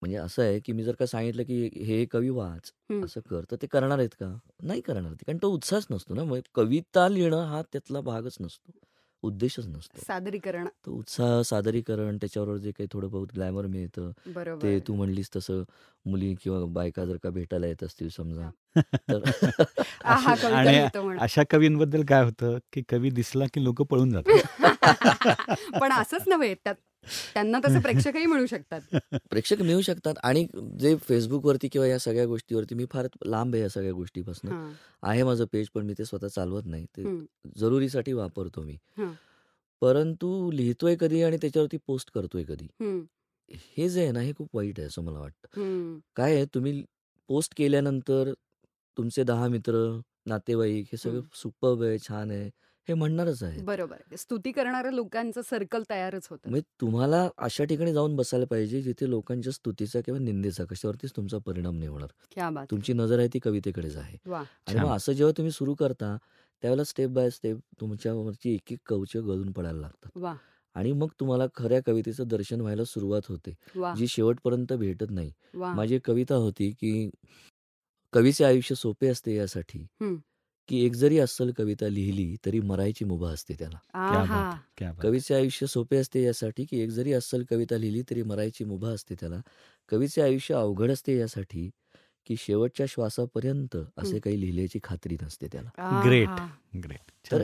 म्हणजे असं आहे की मी जर का सांगितलं की हे कवी वाच असं कर, तर ते करणार आहेत का? नाही करणार, कारण तो उत्साहच नसतो ना. म्हणजे कविता लिहिणं हा त्यातला भागच नसतो, उद्देशच नसतो. सादरीकरण, तो उत्साह, सादरीकरण, त्याच्यावर जे काही थोडं बहुत ग्लॅमर मिळतं, ते तू म्हणलीस तसं मुली किंवा बायका जर का भेटायला येत असतील समजा, आणि अशा कवींबद्दल काय होतं की कवी दिसला की लोक पळून जातात. पण असंच नव्हे, त्यांना तसं प्रेक्षकही मिळू शकतात, प्रेक्षक मिळू शकतात. आणि जे फेसबुकवरती किंवा या सगळ्या गोष्टीवरती, मी फार लांब आहे या सगळ्या गोष्टीपासून, आहे माझं पेज पण मी ते स्वतः चालवत नाही, ते जरुरीसाठी वापरतो मी. परंतु लिहितोय कधी आणि त्याच्यावरती पोस्ट करतोय कधी, हे जे आहे ना हे खूप वाईट आहे असं मला वाटतं. काय आहे, तुम्ही पोस्ट केल्यानंतर तुमचे 10 मित्र, नातेवाईक हे सगळं सुपर्ब आहे, छान आहे हे म्हणणारच आहे, बरोबर. स्तुती करणाऱ्या लोकांचं सर्कल तयारच होतं. म्हणजे तुम्हाला अशा ठिकाणी जाऊन बसायला पाहिजे जिथे लोकांच्या स्तुतीचा किंवा निंदेचा कशावरतीच तुमचा परिणाम नाही होणार. तुमची नजर आहे ती कवितेकडेच आहे. आणि मग असं जेव्हा तुम्ही सुरू करता त्यावेळेला स्टेप बाय स्टेप तुमच्यावरची एक एक कवच गळून पडायला लागतात, आणि मग तुम्हाला खऱ्या कवितेचं दर्शन व्हायला सुरुवात होते, जी शेवटपर्यंत भेटत नाही. माझी कविता होती की कवीचे आयुष्य सोपे असते यासाठी की एक जरी अस्सल कविता लिहिली तरी मरायची मुभा असते त्याला. कवीचे आयुष्य सोपे असते यासाठी की एक जरी अस्सल कविता लिहिली तरी मरायची मुभा असते त्याला. कवीचे आयुष्य अवघड असते यासाठी की शेवटच्या श्वासापर्यंत असे काही लिहिल्याची खात्री नसते त्याला. Great great. तर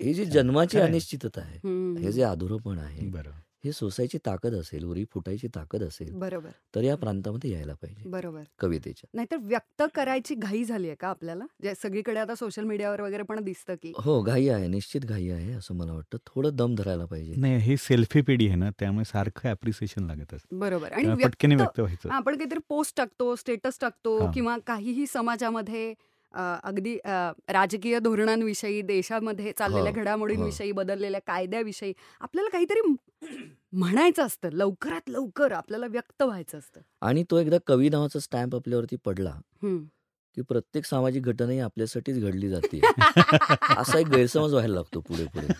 हे जी जन्माची अनिश्चितता आहे, हे जे अधुरपण आहे, हे सोसायची ताकद असेल, उरी फुटायची ताकद असेल, बरोबर, तर या प्रांतामध्ये यायला पाहिजे, बरोबर, कवितेच्या. नाहीतर व्यक्त करायची घाई झाली आहे का आपल्याला? सगळीकडे आता सोशल मीडियावर वगैरे पण दिसतं की हो, घाई आहे, निश्चित घाई आहे असं मला वाटतं. थोडं दम धरायला पाहिजे. नाही, हे सेल्फी पिढी आहे ना, त्यामुळे सारखं ॲप्रिसिएशन लागत असतं, बरोबर, आणि पटकन व्यक्त व्हायचं. आपण काहीतरी पोस्ट टाकतो, स्टेटस टाकतो, किंवा काहीही समाजामध्ये अगदी राजकीय धोरणांविषयी, देशामध्ये चाललेल्या घडामोडींविषयी, बदललेल्या कायद्याविषयी आपल्याला काहीतरी म्हणायचं असतं, लवकरात लवकर आपल्याला व्यक्त व्हायचं असतं. आणि तो एकदा कवी नावाचा स्टॅम्प आपल्यावरती पडला की प्रत्येक सामाजिक घटना ही आपल्यासाठीच घडली जाते असा एक गैरसमज व्हायला लागतो पुढे पुढे.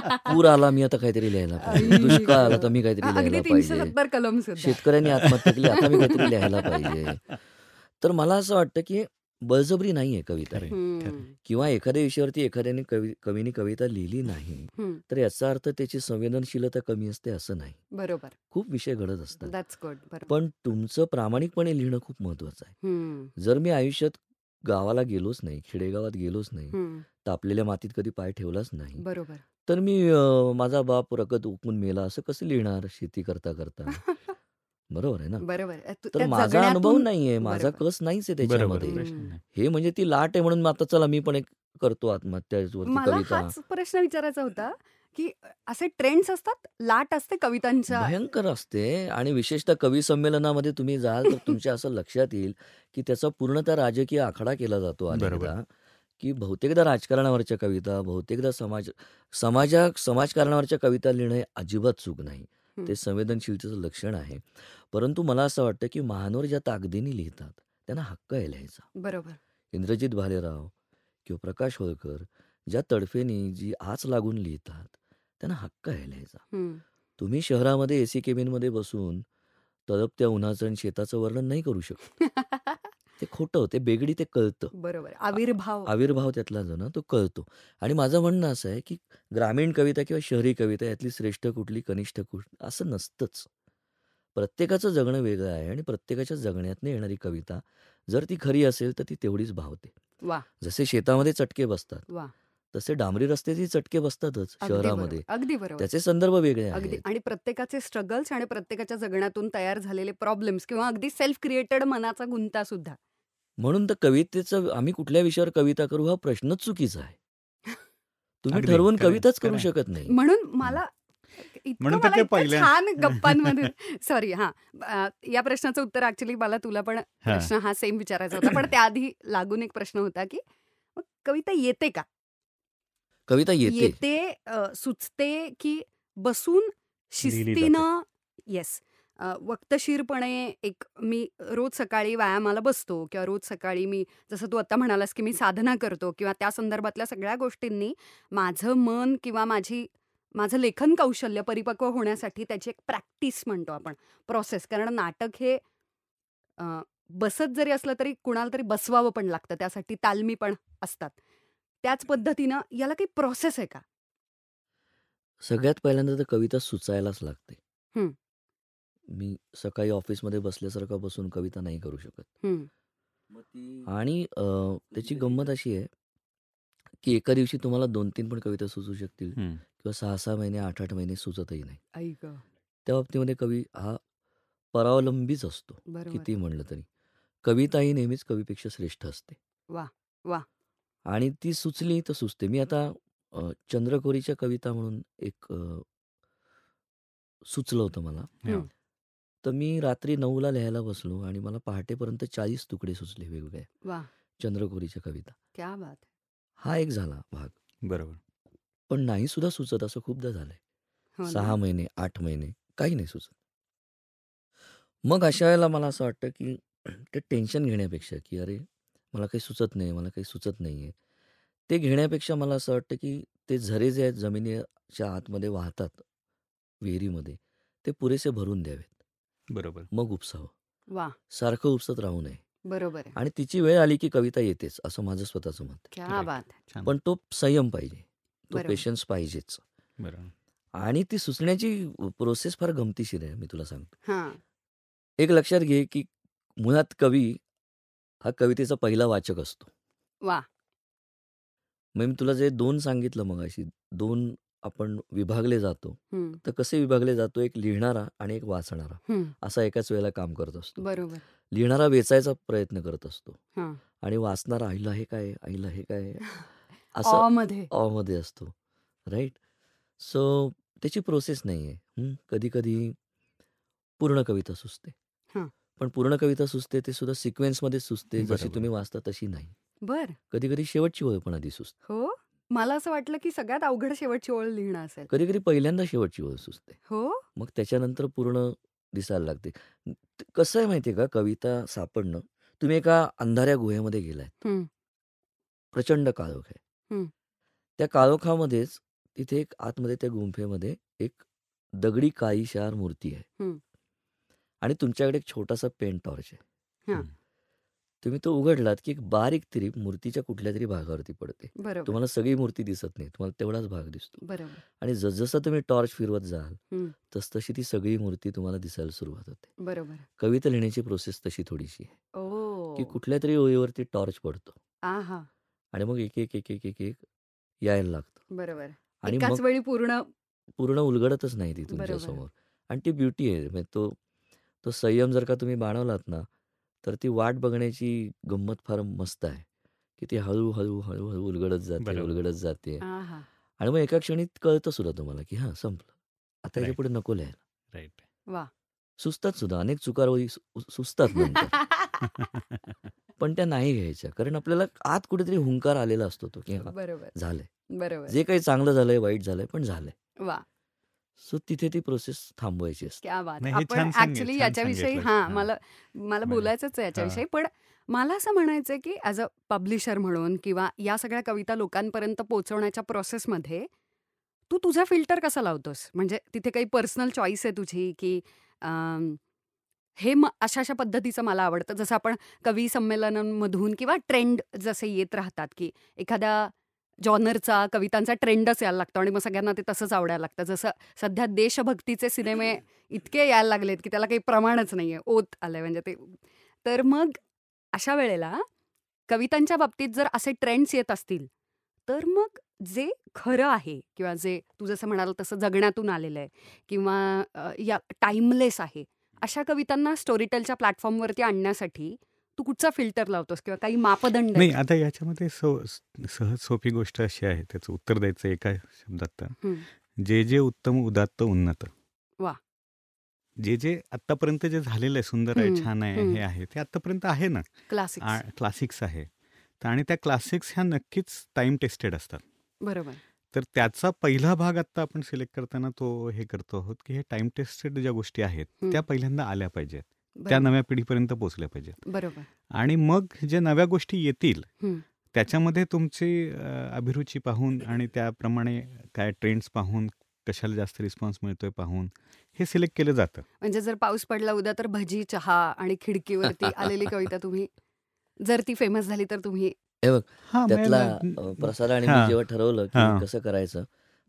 पूर आला, मी आता काहीतरी लिहायला पाहिजे. दुष्काळ आला, आता मी काहीतरी लिहायला पाहिजे. शेतकऱ्यांनी आत्महत्या केली, आता मी काहीतरी लिहायला पाहिजे. तर मला असं वाटतं की बळजबरी नाहीये कविता, किंवा एखाद्या विषयावरती एखाद्याने कवीने कविता लिहिली नाही तर याचा अर्थ त्याची संवेदनशीलता कमी असते असं नाही, बरोबर. खूप विषय घडत असतात, पण तुमचं प्रामाणिकपणे लिहिणं खूप महत्वाचं आहे. जर मी आयुष्यात गावाला गेलोच नाही, खेडेगावात गेलोच नाही, तापलेल्या मातीत कधी पाय ठेवलाच नाही, बरोबर, तर मी माझा बाप रगत उकळून मेला असं कसं लिहिणार शेती करता करता? बरोबर आहे ना, बरोबर. तर माझा अनुभव नाहीये, माझा कस नाहीच आहे त्याच्यामध्ये. हे म्हणजे ती लाट आहे म्हणून आता चला मी पण एक करतो आत्महत्यावरती कविता. प्रश्न विचारायचा होता की असे ट्रेंड्स असतात, लाट असते कवितांच्या, भयंकर असते. आणि विशेषतः कवी संमेलनामध्ये तुम्ही जाल तर तुमच्या असं लक्षात येईल की त्याचा पूर्णतः राजकीय आखाडा केला जातो. आणि की बहुतेकदा राजकारणावरच्या कविता, बहुतेकदा समाजकारणावरच्या कविता लिहिणं अजिबात चूक नाही, ते संवेदनशीलतेचं लक्षण आहे. परंतु मला असं वाटतं की महानोर ज्या ताकदीने लिहितात त्यांना हक्क आहे लिहायचा, बरोबर. इंद्रजित भालेराव किंवा प्रकाश होळकर ज्या तडफेने, जी आच लागून लिहितात त्यांना हक्क आहे लिहायचा. तुम्ही शहरामध्ये एसी केबिनमध्ये बसून तडपत्या उन्हाचं आणि शेताचं वर्णन नाही करू शकत ते खोटं, ते बेगडी, ते कळतं, बरोबर. आविर्भाव त्यातला जो ना तो कळतो. आणि माझं म्हणणं असं आहे की ग्रामीण कविता किंवा शहरी कविता यातली श्रेष्ठ कुठली, कनिष्ठ कुठली असं नसतंच. प्रत्येकाचं जगणं वेगळं आहे आणि प्रत्येकाच्या जगण्यातनं येणारी कविता जर ती खरी असेल तर ती तेवढीच भावते. जसे शेतामध्ये चटके बसतात तसे डांबरी रस्त्याचे चटके बसतातच शहरामध्ये, अगदी बरोबर. त्याचे संदर्भ वेगळे आहेत आणि प्रत्येकाचे स्ट्रगल्स आणि प्रत्येकाच्या जगण्यातून तयार झालेले प्रॉब्लेम्स किंवा अगदी सेल्फ क्रिएटेड मनाचा गुंता सुद्धा. म्हणून तर कवितेचं आम्ही कुठल्या विषयावर कविता करू हा प्रश्नच चुकीचा आहे. तुम्ही ठरवून कविताच करू शकत नाही. म्हणून मला छान गप्पांमध्ये सॉरी या प्रश्नाचं उत्तर ऍक्च्युली मला तुला पण प्रश्न हा सेम विचारायचा होता, पण त्याआधी लागून एक प्रश्न होता की कविता येते का? कविता येते सुचते की बसून शिस्तीनं, येस, वक्तशीरपणे. एक मी रोज सकाळी व्यायामाला बसतो किंवा रोज सकाळी मी, जसं तू आता म्हणालास की मी साधना करतो, किंवा त्या संदर्भातल्या सगळ्या गोष्टींनी माझं मन किंवा माझं लेखन कौशल्य परिपक्व होण्यासाठी त्याची एक प्रॅक्टिस म्हणतो आपण, प्रोसेस. कारण नाटक हे बसत जरी असलं तरी कुणाला तरी बसवावं पण लागतं, त्यासाठी तालमी पण असतात. त्याच पद्धतीनं याला काही प्रोसेस आहे का? सगळ्यात पहिल्यांदा तर कविता सुचायलाच लागते. मी सकाळी ऑफिसमध्ये बसल्यासारखं बसून कविता नाही करू शकत. आणि त्याची गंमत अशी आहे की एका दिवशी तुम्हाला 2-3 पण कविता सुचू शकतील किंवा 6-6 महिने 8-8 महिने सुचतही नाही. त्या बाबतीमध्ये कवी हा परावलंबीच असतो. किती म्हणलं तरी कविता ही नेहमीच कवीपेक्षा श्रेष्ठ असते. वा वा. आणि ती सुचली तर सुचते. मी आता चंद्रकोरीच्या कविता म्हणून एक सुचलं होतं मला, तर मी रात्री 9ला लिहायला बसलो आणि मला पहाटेपर्यंत 40 तुकडे सुचले वेगवेगळे चंद्रकोरीच्या कविता. क्या बात. हा एक झाला भाग, बरोबर. पण नाही सुद्धा सुचत असं खूपदा झालंय. 6 महिने 8 महिने काही नाही सुचत. मग अशा वेळेला मला असं वाटतं की ते टेन्शन घेण्यापेक्षा की अरे मला काही सुचत नाही, मला काही सुचत नाहीये, ते घेण्यापेक्षा मला असं वाटतं की ते झरे जे आहेत जमिनीच्या आतमध्ये वाहतात विहिरीमध्ये, ते पुरेसे भरून द्यावेत, बरोबर, मग उपसावं. वा. सारखं उपसत राहू नये, बरोबर. आणि तिची वेळ आली की कविता येतेच असं माझं स्वतःचं मत. पण तो संयम पाहिजे, तो पेशन्स पाहिजेच. आणि ती सुचण्याची प्रोसेस फार गमतीशीर आहे. मी तुला सांगतो, एक लक्षात घे की मुळात कवी हा कवितेचा पहिला वाचक असतो. वा. मग मी तुला जे 2 सांगितलं मग अशी 2 आपण विभागले जातो, तर कसे विभागले जातो, एक लिहिणारा आणि एक वाचणारा असा एकाच वेळेला काम करत असतो. बरोबर. लिहिणारा वेचायचा प्रयत्न करत असतो आणि वाचणारा आईला हे काय, आईला हे काय असं ऑमध्ये असतो. राईट. सो त्याची प्रोसेस नाही आहे. कधी कधी पूर्ण कविता सुचते, पण पूर्ण कविता सुचते ते सुद्धा सिक्वेन्समध्ये सुचते, जशी तुम्ही वाचता तशी नाही. बर. कधी कधी शेवटची ओळ पण आधी सुचते. हो, मला असं वाटलं की सगळ्यात अवघड शेवटची ओळ लिहिणं असेल. कधी कधी पहिल्यांदा शेवटची ओळ सुचते. हो. मग त्याच्यानंतर पूर्ण दिसायला लागते. कसं आहे माहितीये का, कविता सापडणं, तुम्ही एका अंधाऱ्या गुहेमध्ये गेलात, प्रचंड काळोख आहे, त्या काळोखामध्येच तिथे एक आतमध्ये त्या गुंफेमध्ये एक दगडी काळीशार मूर्ती आहे आणि तुमच्याकडे एक छोटासा पेन टॉर्च आहे. तुम्ही तो उघडलात की एक बारीक तिरीप मूर्तीच्या कुठल्या तरी भागावरती पडते. तुम्हाला सगळी मूर्ती दिसत नाही, तुम्हाला तेवढाच भाग दिसतो. आणि जसजसं तुम्ही टॉर्च फिरवत जाल तसतशी ती सगळी मूर्ती तुम्हाला दिसायला सुरुवात होते. बरोबर. कविता लिहिण्याची प्रोसेस तशी थोडीशी आहे की कुठल्या तरी ओळीवरती टॉर्च पडतो आणि मग एक एक एक एक एक यायला लागतं. बरोबर. आणि एकाच वेळी पूर्ण पूर्ण उलगडतच नाही ती तुमच्या समोर. आणि ती ब्युटी आहे. म्हणजे तो संयम जर का तुम्ही बाणवलात ना, तर ती वाट बघण्याची गंमत फार मस्त आहे की ती हळूहळू हळूहळू उलगडत जाते आणि मग एका क्षणी कळतं सुद्धा तुम्हाला की हा, संपलं, आता याच्या पुढे नको लिहायला. राईट. वा. सुचतात सुद्धा अनेक चुकारवळी सुचतात पण त्या नाही घ्यायच्या, कारण आपल्याला आत कुठेतरी हुंकार आलेला असतो तो की झालंय. बरोबर. जे काही चांगलं झालंय, वाईट झालंय, पण झालंय. वा. सो तिथे ती प्रोसेस थांबवायची असते. आपण ऍक्च्युली याच्याविषयी मला बोलायचंच आहे याच्याविषयी. पण मला असं म्हणायचंय की ऍज अ पब्लिशर म्हणून किंवा या सगळ्या कविता लोकांपर्यंत पोहोचवण्याच्या प्रोसेसमध्ये तू तुझा फिल्टर कसा लावतोस? म्हणजे तिथे काही पर्सनल चॉईस आहे तुझी की हे अशा अशा पद्धतीचं मला आवडतं, जसं आपण कवी संमेलनांमधून किंवा ट्रेंड जसे येत राहतात की एखादा जॉनरचा कवितांचा ट्रेंडच यायला लागतो आणि मग सगळ्यांना ते तसंच आवडायला लागतं. जसं सध्या देशभक्तीचे सिनेमे इतके यायला लागलेत की त्याला काही प्रमाणच नाही आहे, ओत आलं आहे म्हणजे ते. तर मग अशा वेळेला कवितांच्या बाबतीत जर असे ट्रेंड्स येत असतील तर मग जे खरं आहे किंवा जे तू जसं म्हणाल तसं जगण्यातून आलेलं आहे किंवा या टाईमलेस आहे, अशा कवितांना स्टोरीटेलच्या प्लॅटफॉर्मवरती आणण्यासाठी तू कुठचा फिल्टर लावतोस किंवा काही मापदंड? नाही, आता याच्यामध्ये सहज सोपी गोष्ट अशी आहे, त्याचं उत्तर द्यायचं एका शब्दात, जे जे उत्तम उदात्त उन्नत. वा. जे जे आतापर्यंत जे झालेलं आहे, सुंदर आहे, छान आहे, हे आहे, ते आतापर्यंत आहे ना, क्लासिक्स आहे. आणि त्या क्लासिक्स ह्या नक्कीच टाइम टेस्टेड असतात. बरोबर. तर त्याचा पहिला भाग आता आपण सिलेक्ट करताना तो हे करतो आहोत की हे टाइम टेस्टेड ज्या गोष्टी आहेत त्या पहिल्यांदा आल्या पाहिजेत, त्या नव्या पिढीपर्यंत पोहोचल्या पाहिजेत. बरोबर. आणि मग जे नव्या गोष्टी येतील त्याच्यामध्ये तुमची अभिरुची पाहून आणि त्याप्रमाणे काय ट्रेंड्स पाहून, कशाला जास्त रिस्पॉन्स मिळतोय पाहून हे सिलेक्ट केलं जातं. म्हणजे जर पाऊस पडला उद्या तर भजी, चहा आणि खिडकीवरती आलेली कविता तुम्ही जर ती फेमस झाली तर तुम्ही त्यातला प्रसार. आणि मी जेव्हा ठरवलं की कसं करायचं,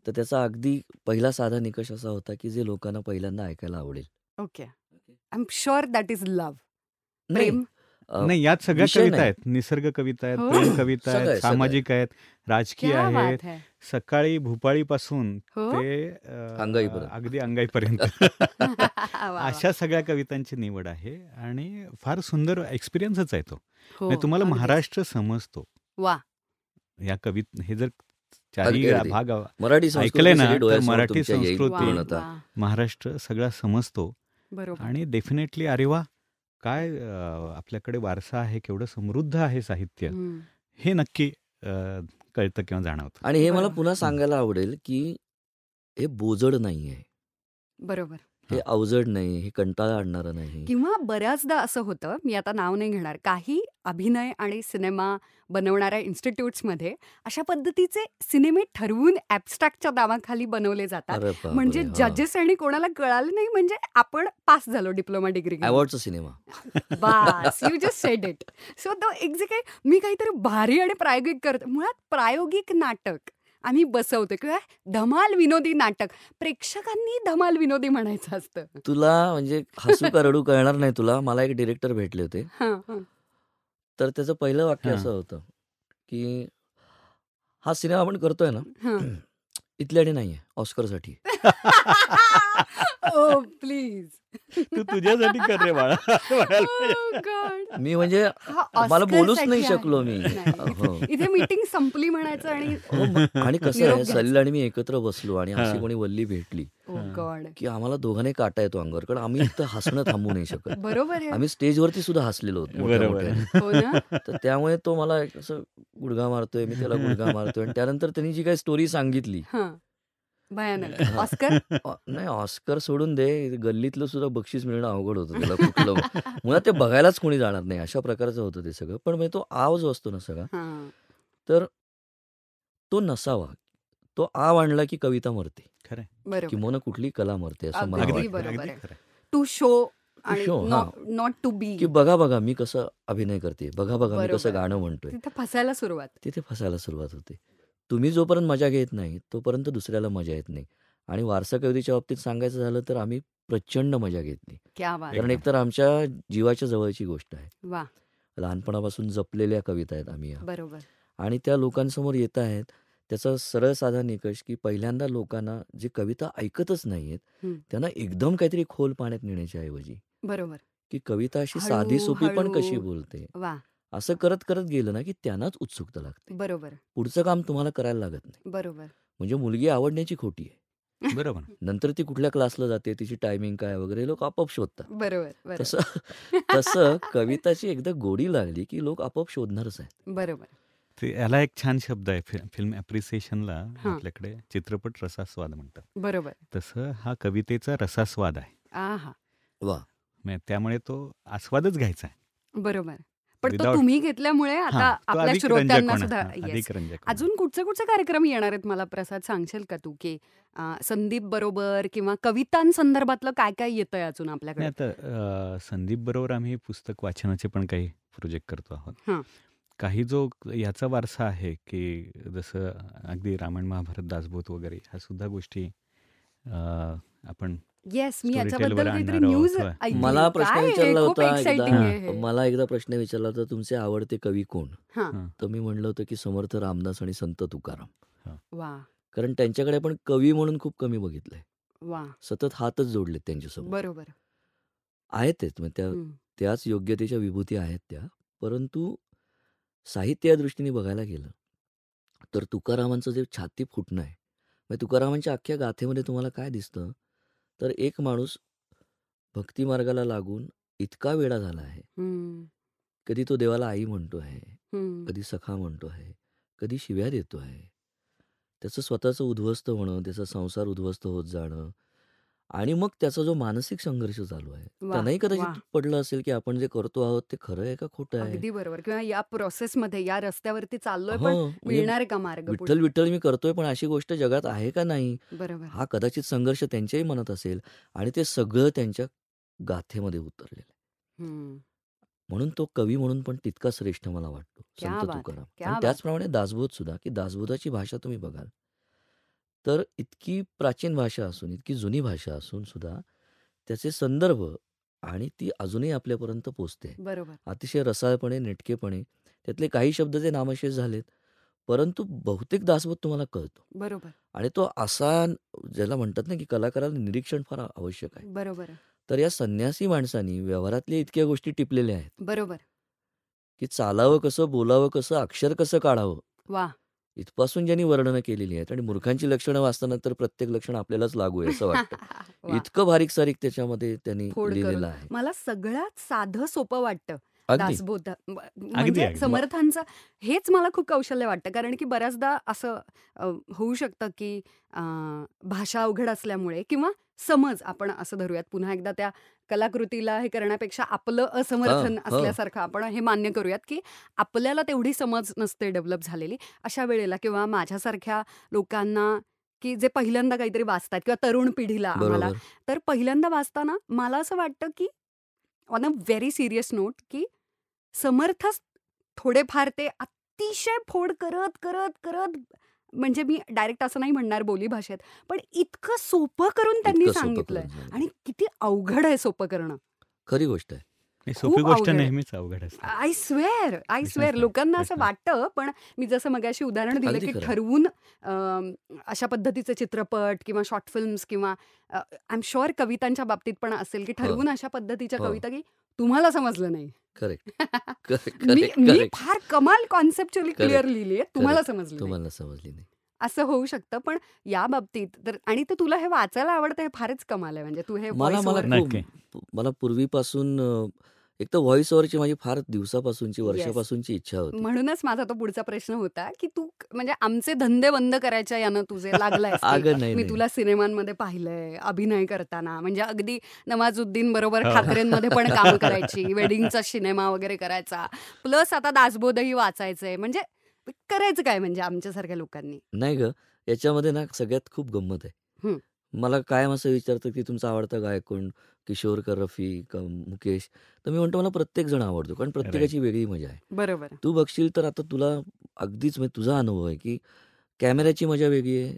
तर त्याचा अगदी पहिला साधा निकष असा होता की जे लोकांना पहिल्यांदा ऐकायला आवडेल. Okay. I am sure that is love. प्रेम नाही, यात सगळ्या कविता आहेत, निसर्ग कविता आहेत, प्रेम कविता आहेत, सामाजिक आहेत, राजकीय आहेत, सकाळी भूपाळीपासून ते अगदी अंगाईपर्यंत अशा सगळ्या कवितांची निवड आहे आणि फार सुंदर एक्सपिरियन्सच आहे तो. तुम्हाला महाराष्ट्र समजतो या कवित. हे जर चारही भाग ऐकले ना तर मराठी संस्कृती, महाराष्ट्र सगळा समजतो. आणि डेफिनेटली अरे वा, काय आपल्याकडे वारसा आहे, केवढं समृद्ध आहे साहित्य, हे नक्की कळतं किंवा जाणवतं. आणि हे मला पुन्हा सांगायला आवडेल की हे बोजड नाही आहे. बरोबर. हे अवजड नाही, हे कंटाळा आणणारं नाही. किंवा बऱ्याचदा असं होतं, मी आता नाव नाही घेणार, काही अभिनय आणि सिनेमा बनवणाऱ्या इन्स्टिट्यूट्समध्ये अशा पद्धतीचे सिनेमे ठरवून ॲबस्ट्रॅक्टच्या दावाखाली बनवले जातात, म्हणजे जजेस आणि कोणाला कळालं नाही, म्हणजे आपण पास झालो डिप्लोमा डिग्री. अवॉर्डचा सिनेमा. बास, you just said it. So तो एक जे काही मी काहीतरी भारी आणि प्रायोगिक करतो, मुळात प्रायोगिक नाटक आम्ही बसवतो किंवा धमाल विनोदी नाटक, प्रेक्षकांनी धमाल विनोदी म्हणायचं असतं. तुला म्हणजे हसू का रडू कळणार नाही तुला. मला एक डिरेक्टर भेटले होते, तर त्याचं पहिलं वाक्य असं होतं की हा सिनेमा आपण करतोय ना, इथल्याने नाहीये ऑस्करसाठी. ओ प्लीज तू तुझ्यासाठी कर रे बाळा. मी म्हणजे मला बोलूच नाही शकलो मी. इथे मीटिंग संपली म्हणायचं. आणि कसं आहे, सलील आणि मी एकत्र बसलो आणि अशी कोणी वल्ली भेटली की आम्हाला दोघांनी काटा येतो अंगावर, कारण आम्ही इथं हसणं थांबू नाही शकत. बरोबर, आम्ही स्टेजवरती सुद्धा हसलेलो होतो. तर त्यामुळे तो मला असं गुडघा मारतोय, मी त्याला गुडघा मारतोय. आणि त्यानंतर त्यांनी जी काही स्टोरी सांगितली भयानक. ऑस्कर नाही, ऑस्कर सोडून दे, गल्लीतलं सुद्धा बक्षीस मिळणं अवघड होतं त्याला. कुठलं मुळात ते बघायलाच कोणी जाणार नाही अशा प्रकारचं होतं ते सगळं. पण म्हणजे तो आव जो असतो ना सगळा, तर तो नसावा. तो आव आणला की कविता मरते. खरं किंवा कुठली कला मरते असं मला. To show not to be. की बघा बघा मी कसं अभिनय करते, बघा बघा मी कसं गाणं म्हणतोय. तिथे फसायला सुरुवात होते. तुम्ही जोपर्यंत मजा घेत नाही तोपर्यंत दुसऱ्याला मजा येत नाही. आणि वारसा कवितेच्या बाबतीत सांगायचं झालं तर आम्ही प्रचंड मजा घेतली, कारण एकतर आमच्या जीवाच्या जवळची गोष्ट आहे. लहानपणापासून जपलेल्या कविता आहेत आम्ही. बरोबर. आणि त्या लोकांसमोर येत आहेत त्याचा सरळ साधा निकष की पहिल्यांदा लोकांना जे कविता ऐकतच नाहीयेत त्यांना एकदम काहीतरी खोल पाण्यात नेण्याच्या ऐवजी, बरोबर, की कविता अशी साधी सोपी पण कशी बोलते, असं करत करत गेलं ना की त्यांनाच उत्सुकता लागते. बरोबर. पुढचं काम तुम्हाला करायला लागत नाही. बरोबर. म्हणजे मुलगी आवडण्याची खोटी आहे. बरोबर. नंतर ती कुठल्या क्लासला जाते, तिची टायमिंग काय वगैरे लोक आपोआप शोधतात. बरोबर. तसं कविताची एकदा गोडी लागली की लोक आपोआप शोधणारच आहेत. बरोबर. याला एक छान शब्द आहे फिल्म ॲप्रिसिएशनला आपल्याकडे, चित्रपट रसास्वाद म्हणतात. बरोबर. तसं हा कवितेचा रसास्वाद आहे. वा. त्यामुळे तो आस्वादच घ्यायचा आहे. बरोबर. पण तो तुम्ही घेतल्यामुळे आता आपल्या श्रोत्यांना सुद्धा. अजून कुठचे कार्यक्रम येणार आहेत मला प्रसाद सांगशील का तू, की संदीप बरोबर किंवा कवितांसंदर्भातलं काय काय येतंय अजून आपल्याकडे? आता संदीप बरोबर आम्ही पुस्तक वाचनाचे पण काही प्रोजेक्ट करतो आहोत. काही जो याचा वारसा आहे की जसं अगदी रामायण महाभारत दासबोध वगैरे ह्या सुद्धा गोष्टी आपण. येस, मी याच्याबद्दल काहीतरी न्यूज ऐकली. मला प्रश्न विचारला होता, तुमचे आवडते कवी कोण? तर मी म्हणलं होतं की समर्थ, रामदास आणि संत तुकाराम, कारण त्यांच्याकडे आपण कवी म्हणून खूप कमी बघितलंय. सतत हातच जोडलेत त्यांच्यासोबत. बरोबर. आहेत त्याच योग्यतेच्या विभूती आहेत त्या, परंतु साहित्य या दृष्टीने बघायला गेलं तर तुकारामांचं जे छाती फुटणं आहे, म्हणजे तुकारामांच्या अख्ख्या गाथेमध्ये तुम्हाला काय दिसतं, तर एक माणूस भक्तिमार्गाला लागून इतका वेडा झाला आहे. कधी तो देवाला आई म्हणतो आहे, कधी सखा म्हणतो आहे, कधी शिव्या देतो आहे. त्याचं स्वतःचं उद्ध्वस्त होणं, त्याचा संसार उद्ध्वस्त होत जाणं, आणि मग त्याचा जो मानसिक संघर्ष चालू आहे, त्यांनाही कदाचित पडलं असेल की आपण जे करतो आहोत ते खरं आहे का खोटं आहे. अगदी बरोबर. किंवा या प्रोसेस मध्ये, या रस्त्यावरती चाललोय पण मिळणार का मार्ग, विठ्ठल विठ्ठल मी करतोय पण अशी गोष्ट जगात आहे का नाही, हा कदाचित संघर्ष त्यांच्याही मनात असेल. आणि ते सगळं त्यांच्या गाथेमध्ये उतरलेलं आहे. म्हणून तो कवी म्हणून पण तितका श्रेष्ठ मला वाटतो संत तुकाराम. त्याचप्रमाणे दासबोध सुद्धा, की दासबोधाची भाषा तुम्ही बघाल तर इतकी प्राचीन भाषा असून, इतकी जुनी भाषा असून सुद्धा त्याचे संदर्भ आणि ती अजूनही आपल्यापर्यंत पोचते. बरोबर. अतिशय रसाळपणे, नेटकेपणे. त्यातले काही शब्द जे नामशेष झालेत, परंतु बहुतेक दासबोध तुम्हाला कळतो. बरोबर. आणि तो असा ज्याला म्हणतात ना की कलाकाराला निरीक्षण फार आवश्यक आहे. बरोबर. तर या संन्यासी माणसांनी व्यवहारातल्या इतक्या गोष्टी टिपलेल्या आहेत. बरोबर. की चालावं कसं, बोलावं कसं, अक्षर कसं काढावं, वा, इथपासून ज्यांनी वर्णनं केलेली आहेत. आणि मूर्खांची लक्षणं वाचताना तर प्रत्येक लक्षण आपल्यालाच लागू आहे असं वाटतं, इतकं बारीक सारीक त्याच्यामध्ये त्यांनी लिहिलेलं आहे. मला सगळ्यात साधं सोपं वाटतं दासबोध, म्हणजे समर्थांचं हेच मला खूप कौशल्य वाटतं. कारण की बऱ्याचदा असं होऊ शकतं की भाषा अवघड असल्यामुळे किंवा समज, आपण असं धरूयात पुन्हा एकदा त्या कलाकृतीला हे करण्यापेक्षा आपलं असमर्थन असल्यासारखं आपण हे मान्य करूयात की आपल्याला तेवढी समज नसते डेव्हलप झालेली. अशा वेळेला किंवा माझ्यासारख्या लोकांना की जे पहिल्यांदा काहीतरी वाचतात, किंवा तरुण पिढीला आम्हाला, तर पहिल्यांदा वाचताना मला असं वाटतं की on a very serious note की समर्थ थोडेफार ते अतिशय फोड करत करत करत, म्हणजे मी डायरेक्ट असं नाही म्हणणार बोली भाषेत, पण इतकं सोपं करून त्यांनी सांगितलंय. आणि किती अवघड आहे सोपं करणं. खरी गोष्ट आहे. सोपी गोष्ट नेहमीच अवघड असते. आय स्वेअर लोकांना असं वाटतं, पण मी जसं मगाशी उदाहरण दिलं की ठरवून अशा पद्धतीचे चित्रपट किंवा शॉर्ट फिल्म्स किंवा आय एम शुअर कवितांच्या बाबतीत पण असेल की ठरवून अशा पद्धतीच्या कविता की तुम्हाला समजलं नाही. करेक्ट. फार कमाल कॉन्सेप्च्युअली क्लिअर लिहिली आहे, तुम्हाला समजली नाही असं होऊ शकतं. पण या बाबतीत तर, आणि ते तुला हे वाचायला आवडतं हे फारच कमाल आहे. म्हणजे तू हे मला पूर्वीपासून एक तर व्हॉइस ओव्हरची माझी फार दिवसापासूनची वर्षापासूनची इच्छा होती, म्हणूनच माझा तो पुढचा प्रश्न होता की तू म्हणजे आमचे धंदे बंद करायच्या यानं तुझे लागलाय. मी तुला सिनेमांमध्ये पाहिलंय अभिनय करताना, म्हणजे अगदी नवाजुद्दीन बरोबर ठाकरेंमध्ये पण काम करायची, वेडिंगचा सिनेमा वगैरे करायचा, प्लस आता दासबोधही वाचायचंय. म्हणजे करायचं काय म्हणजे आमच्यासारख्या लोकांनी? नाही ग, याच्यामध्ये ना सगळ्यात खूप गंमत आहे. मला कायम असं विचारतं की तुमचा आवडता गायक कोण, किशोर का रफी का मुकेश, तर मी म्हणतो मला प्रत्येक जण आवडतो, कारण प्रत्येकाची वेगळी मजा आहे. बरोबर. तू बघशील तर आता तुला अगदीच तुझा अनुभव आहे की कॅमेऱ्याची मजा वेगळी आहे,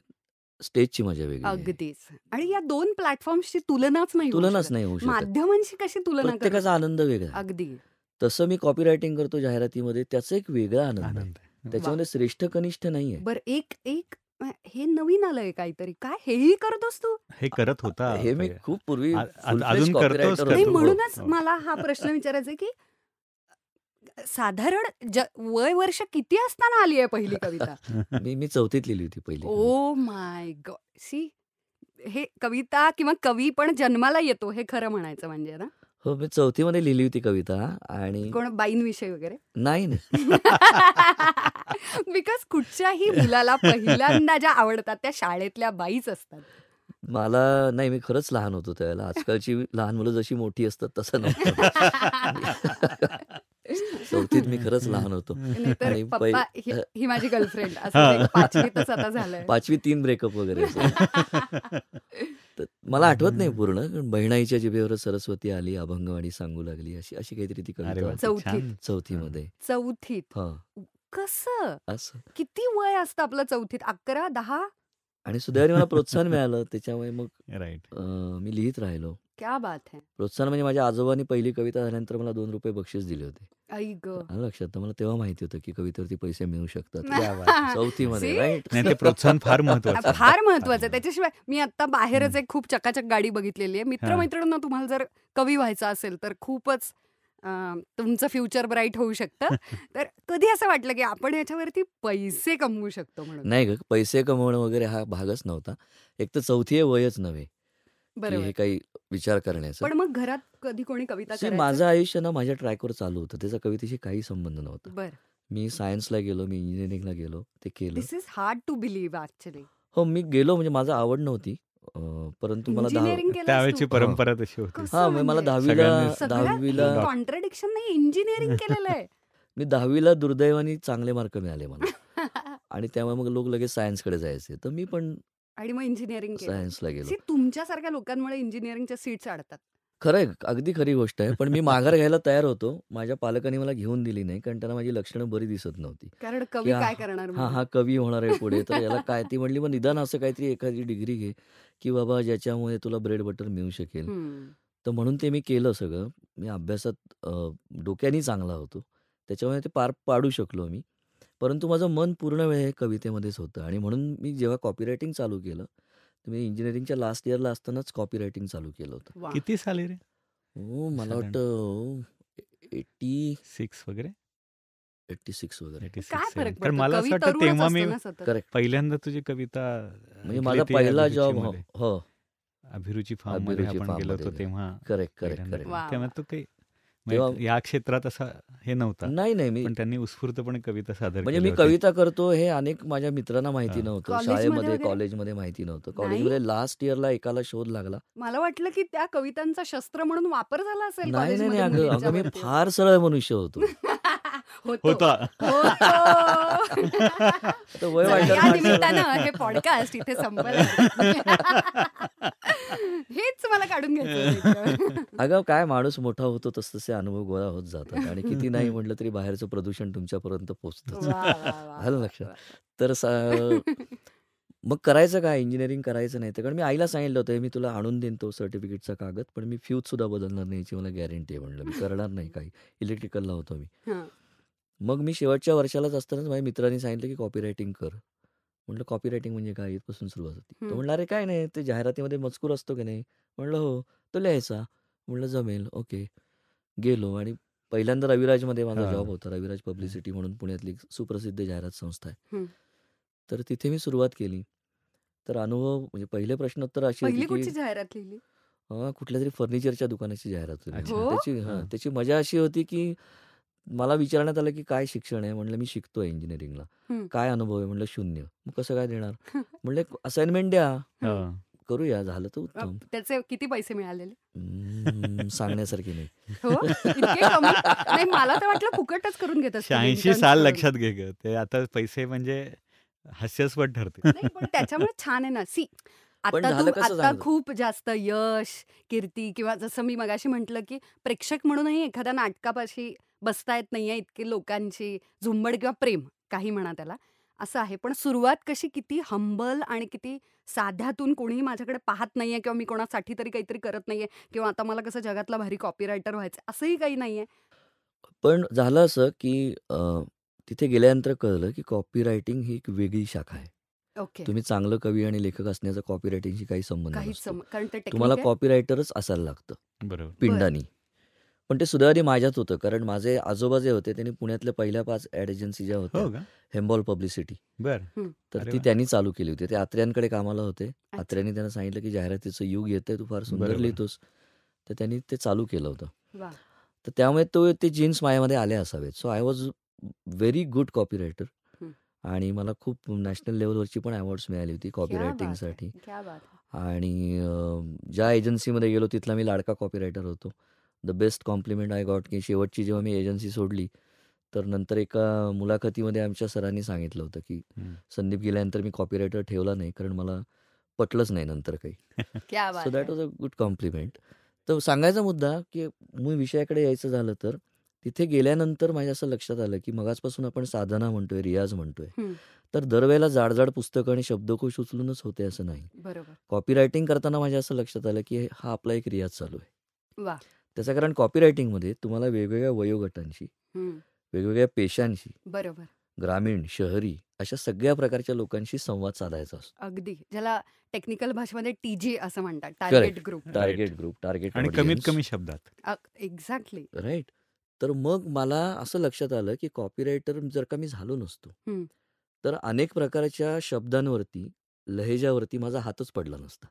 स्टेजची मजा वेगळी. अगदीच. आणि या दोन प्लॅटफॉर्मची तुलनाच नाही होऊ शकत. माध्यमांशी कशी तुलना? प्रत्येकाचा आनंद वेगळा. अगदी. तसं मी कॉपी रायटिंग करतो जाहिरातीमध्ये, त्याचा एक वेगळा आनंद आहे, त्याच्यामध्ये श्रेष्ठ कनिष्ठ नाहीये. बर, एक हे नवीन आलंय काहीतरी, काय हेही करतोस तू? हे करत होता, हे मी खूप पूर्वी, अजून करतोस? म्हणूनच मला हा प्रश्न विचारायचा की साधारण वय वर्ष किती असताना आली आहे पहिली कविता? मी चौथीत लिहिली होती पहिली. ओ माय गॉड. सी, हे कविता किंवा कवी पण जन्माला येतो हे खरं म्हणायचं म्हणजे ना. हो, मी चौथी मध्ये लिहिली होती कविता. आणि कोण बाईंविषयी वगैरे? नाही बिकॉज कुठच्याही मुलाला पहिल्यांदा ज्या आवडतात त्या शाळेतल्या बाईच असतात. मला नाही, मी खरंच लहान होतो त्यावेळेला. आजकालची लहान मुलं जशी मोठी असतात तसं नव्हतं. चौथीत मी खरंच लहान होतो. आणि ही माझी गर्लफ्रेंड असं पाचवीतच आता झालं, पाचवी 3 ब्रेकअप वगैरे. मला आठवत नाही पूर्ण. बहिणाईच्या जिभेवर सरस्वती आली, अभंगवाणी सांगू लागली, अशी काहीतरी ती कविता चौथीमध्ये. चौथीत? हा. कसं, असं किती वय असतं आपलं चौथीत? 11-10. आणि सुदैवाने मला प्रोत्साहन मिळालं त्याच्यामुळे मग मी लिहित राहिलो. क्या बात है. प्रोत्साहन म्हणजे माझ्या आजोबांनी पहिली कविता झाल्यानंतर मला ₹2 बक्षीस दिले होते. लक्षात, मला तेव्हा माहिती होतं की कवितेवरती पैसे मिळू शकतात चौथीमध्ये. राईट. ते प्रोत्साहन फार महत्वाचं, फार महत्वाचं. त्याच्याशिवाय मी आता बाहेरच एक खूप चकाचक गाडी बघितलेली आहे. मित्रमैत्रिणींना, तुम्हाला जर कवी व्हायचं असेल तर खूपच तुमचं फ्युचर ब्राईट होऊ शकतं. तर कधी असं वाटलं की आपण याच्यावरती पैसे कमवू शकतो म्हणून? नाही ग, पैसे कमवणं वगैरे हा भागच नव्हता. एक तर चौथी हे वयच नव्हे हे काही विचार करण्याचं. पण मग घरात कधी कोणी कविता? माझं आयुष्य ना माझ्या ट्रॅकवर चालू होतं, त्याचा कवितेशी काही संबंध नव्हता. मी सायन्सला गेलो, मी इंजिनिअरिंगला गेलो, ते केलं. This is hard to believe actually. हो, मी गेलो म्हणजे माझी आवड नव्हती, परंतु मला त्यावेळची परंपरा तशी होती. हा, मला दहावीला कॉन्ट्रडिक्शन नाही, इंजिनिअरिंग केलेलं आहे मी. 10वीला दुर्दैवाने चांगले मार्क मिळाले मला, आणि त्यामुळे मग लोक लगेच सायन्सकडे जायचे, तर मी पण आणि मग इंजिनिअरिंग सायन्सला गेलो. तुमच्यासारख्या लोकांमुळे इंजिनिअरिंगच्या सीट्स अडतात. खरंय, अगदी खरी गोष्ट आहे. पण मी माघार घ्यायला तयार होतो. माझ्या पालकांनी मला घेऊन दिली नाही, कारण त्यांना माझी लक्षणं बरी दिसत नव्हती. कारण कवी काय करणार? हा कवी होणार आहे पुढे, तर याला काय? ती म्हणली मग निदान असं काहीतरी एखादी डिग्री घे की बाबा ज्याच्यामुळे तुला ब्रेड बटर मिळू शकेल. तर म्हणून ते मी केलं सगळं. मी अभ्यासात डोक्याने चांगला होतो, त्याच्यामुळे ते पार पाडू शकलो मी, परंतु माझं मन पूर्ण वेळ कवितेमध्येच होतं. आणि म्हणून मी जेव्हा कॉपीरायटिंग चालू केलं, मी इंजिनिअरिंगच्या लास्ट इयरला असतानाच कॉपीरायटिंग चालू केलं होतं. किती साली रे? हो, मला वाटतं 86 वगैरे. 86 वगैरे. मला असं वाटतं तेव्हा मी पहिल्यांदा तुझी कविता, म्हणजे माझा पहिला जॉब अभिरुची फार्ममध्ये आपण गेलो होतो तेव्हा. करेक्ट. या क्षेत्रात असं हे नव्हतं. नाही, मी पण त्यांनी उत्स्फूर्तपणे कविता सादर केली. म्हणजे मी कविता करतो हे अनेक माझ्या मित्रांना माहिती नव्हतं, शाळेमध्ये कॉलेजमध्ये माहिती नव्हतं. कॉलेजमध्ये लास्ट इयरला एकाला शोध लागला. मला वाटलं की त्या कवितांचा शस्त्र म्हणून वापर झाला असेल. नाही, अगं मी फार सरळ मनुष्य होतो. होता. हे पॉडकास्ट इथे संपलं, हेच मला काढून घ्यायचं. अगं काय, माणूस मोठा होतो तस तसे अनुभव गोळा होत जातात, आणि किती नाही म्हटलं तरी बाहेरचं प्रदूषण तुमच्यापर्यंत पोहोचतं. आलं लक्षात? तर मग करायचं काय, इंजिनिअरिंग करायचं नाही. तर कारण मी आईला सांगितलं होतं, मी तुला आणून देईन तो सर्टिफिकेटचा कागद, पण मी फ्यूजसुद्धा बदलणार नाही याची मला गॅरंटी आहे. म्हणलं मी करणार नाही काही. इलेक्ट्रिकलला होतो मी. मग मी शेवटच्या वर्षालाच असतानाच माझ्या मित्रांनी सांगितलं की कॉपी रायटिंग कर. म्हटलं कॉपी रायटिंग म्हणजे काय, इथपासून सुरुवात होती. तो म्हणला अरे काय नाही, ते जाहिरातीमध्ये मजकूर असतो की नाही. म्हणलं हो. तो लिहायचा. म्हणलं जमेल, ओके. गेलो आणि पहिल्यांदा रविराजमध्ये माझा जॉब होता. रविराज पब्लिसिटी म्हणून पुण्यातली सुप्रसिद्ध जाहिरात संस्था आहे. तर तिथे मी सुरुवात केली. तर अनुभव म्हणजे पहिले प्रश्नोत्तर अशी होती, कुठल्या तरी फर्निचरच्या दुकानाची जाहिरात होती. त्याची मजा अशी होती की मला विचारण्यात आलं की काय शिक्षण आहे. म्हणलं मी शिकतोय इंजिनिअरिंगला. काय अनुभव आहे. म्हणलं शून्य. मग कसं काय देणार. म्हणलं असाइनमेंट द्या, करूया, झालं तर उत्तम. त्याचे किती पैसे मिळालेले सांगण्यासारखे नाही. मला तर वाटलं फुकटच करून घेत. 86 साल लक्षात घे. ते आता पैसे म्हणजे हास्यास्पद ठरते. त्याच्यामुळे छान आहे ना. सी आता खूप जास्त यश कीर्ती किंवा जसं मी मगाशी म्हटलं की प्रेक्षक म्हणूनही एखाद्या नाटकापाशी बसता येत नाहीये, इतके लोकांची झुंबड किंवा प्रेम काही म्हणा त्याला असं आहे. पण सुरुवात कशी किती हंबल आणि किती साध्यातून, कोणीही माझ्याकडे पाहत नाहीये किंवा मी कोणासाठी तरी काहीतरी करत नाहीये किंवा आता मला कसं जगातला भारी कॉपीरायटर व्हायचं असंही काही नाहीये. पण झालं असं की तिथे गेल्यानंतर कळलं की कॉपीरायटिंग ही एक वेगळी शाखा आहे. तुम्ही चांगलं कवी आणि लेखक असण्याचा कॉपीरायटिंगशी काही संबंध नाही. तुम्हाला कॉपीरायटरच असायला लागतं पिंडानी. पण ते सुदैवाने माझ्यात होतं, कारण माझे आजोबा जे होते त्यांनी पुण्यातल्या पहिल्या 5 ऍड एजन्सी ज्या होत्या, हेम्बॉल पब्लिसिटी, तर ती त्यांनी चालू केली होती. ते आत्र्यांकडे कामाला होते. आत्र्यांनी त्यांना सांगितलं की जाहिरातीचं युग येतंय, तू फार सुंदर लिहितोस, तर त्यांनी ते चालू केलं होतं. तर त्यामुळे तो ते जीन्स माझ्यामध्ये आले असावेत. So I was very good copy writer आणि मला खूप नॅशनल लेवलवरची पण अवॉर्ड्स मिळाली होती कॉपीरायटिंगसाठी. आणि ज्या एजन्सीमध्ये गेलो तिथला मी लाडका कॉपीरायटर होतो. The best compliment I got की शेवटची जेव्हा मी एजन्सी सोडली तर नंतर एका मुलाखतीमध्ये आमच्या सरांनी सांगितलं होतं की संदीप गेल्यानंतर मी कॉपीरायटर ठेवला नाही, कारण मला पटलंच नाही नंतर काही. So that was a good compliment. तर सांगायचा मुद्दा की मी विषयाकडे यायचं झालं तर तिथे गेल्यानंतर माझ्या असं लक्षात आलं की मगाचपासून आपण साधना म्हणतोय, रियाज म्हणतोय, तर दरवेळेला जाडजाड पुस्तकं आणि शब्दकोश उचलूनच होते असं नाही. कॉपीरायटिंग करताना माझ्या असं लक्षात आलं की हा आपला एक रियाज चालू आहे त्याचं. कारण कॉपीरायटिंगमध्ये तुम्हाला वेगवेगळ्या वयोगटांशी, वेगवेगळ्या पेशांशी, बरोबर, ग्रामीण शहरी अशा सगळ्या प्रकारच्या लोकांशी संवाद साधायचा असतो. अगदी ज्याला टेक्निकल भाषेमध्ये टीजी असं म्हणतात, टार्गेट ग्रुप आणि कमीत कमी शब्दात. Exactly right. तर मग मला असं लक्षात आलं की कॉपीरायटर जर का मी झालो नसतो तर अनेक प्रकारच्या शब्दांवरती, लहेजावरती माझा हातच पडला नसता.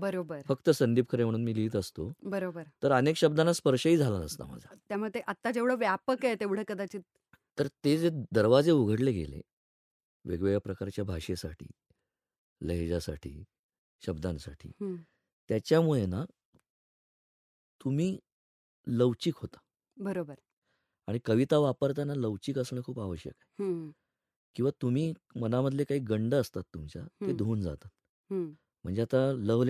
बरोबर. फक्त संदीप खरे म्हणून मी लिहित असतो. बरोबर. तर अनेक शब्दांना स्पर्शही झाला नसता माझा. त्यामुळे आता जेवढं व्यापक आहे तेवढं कदाचित. तर ते जे दरवाजे उघडले गेले वेगवेगळ्या प्रकारच्या भाषेसाठी, लहेजासाठी, शब्दांसाठी, त्याच्यामुळे ना तुम्ही लवचिक होता. बरोबर. आणि कविता वापरताना लवचिक असणं खूप आवश्यक आहे. किंवा तुम्ही मनामधले काही गंड असतात तुमच्या, ते धुवून जातात. म्हणजे आता लव्ह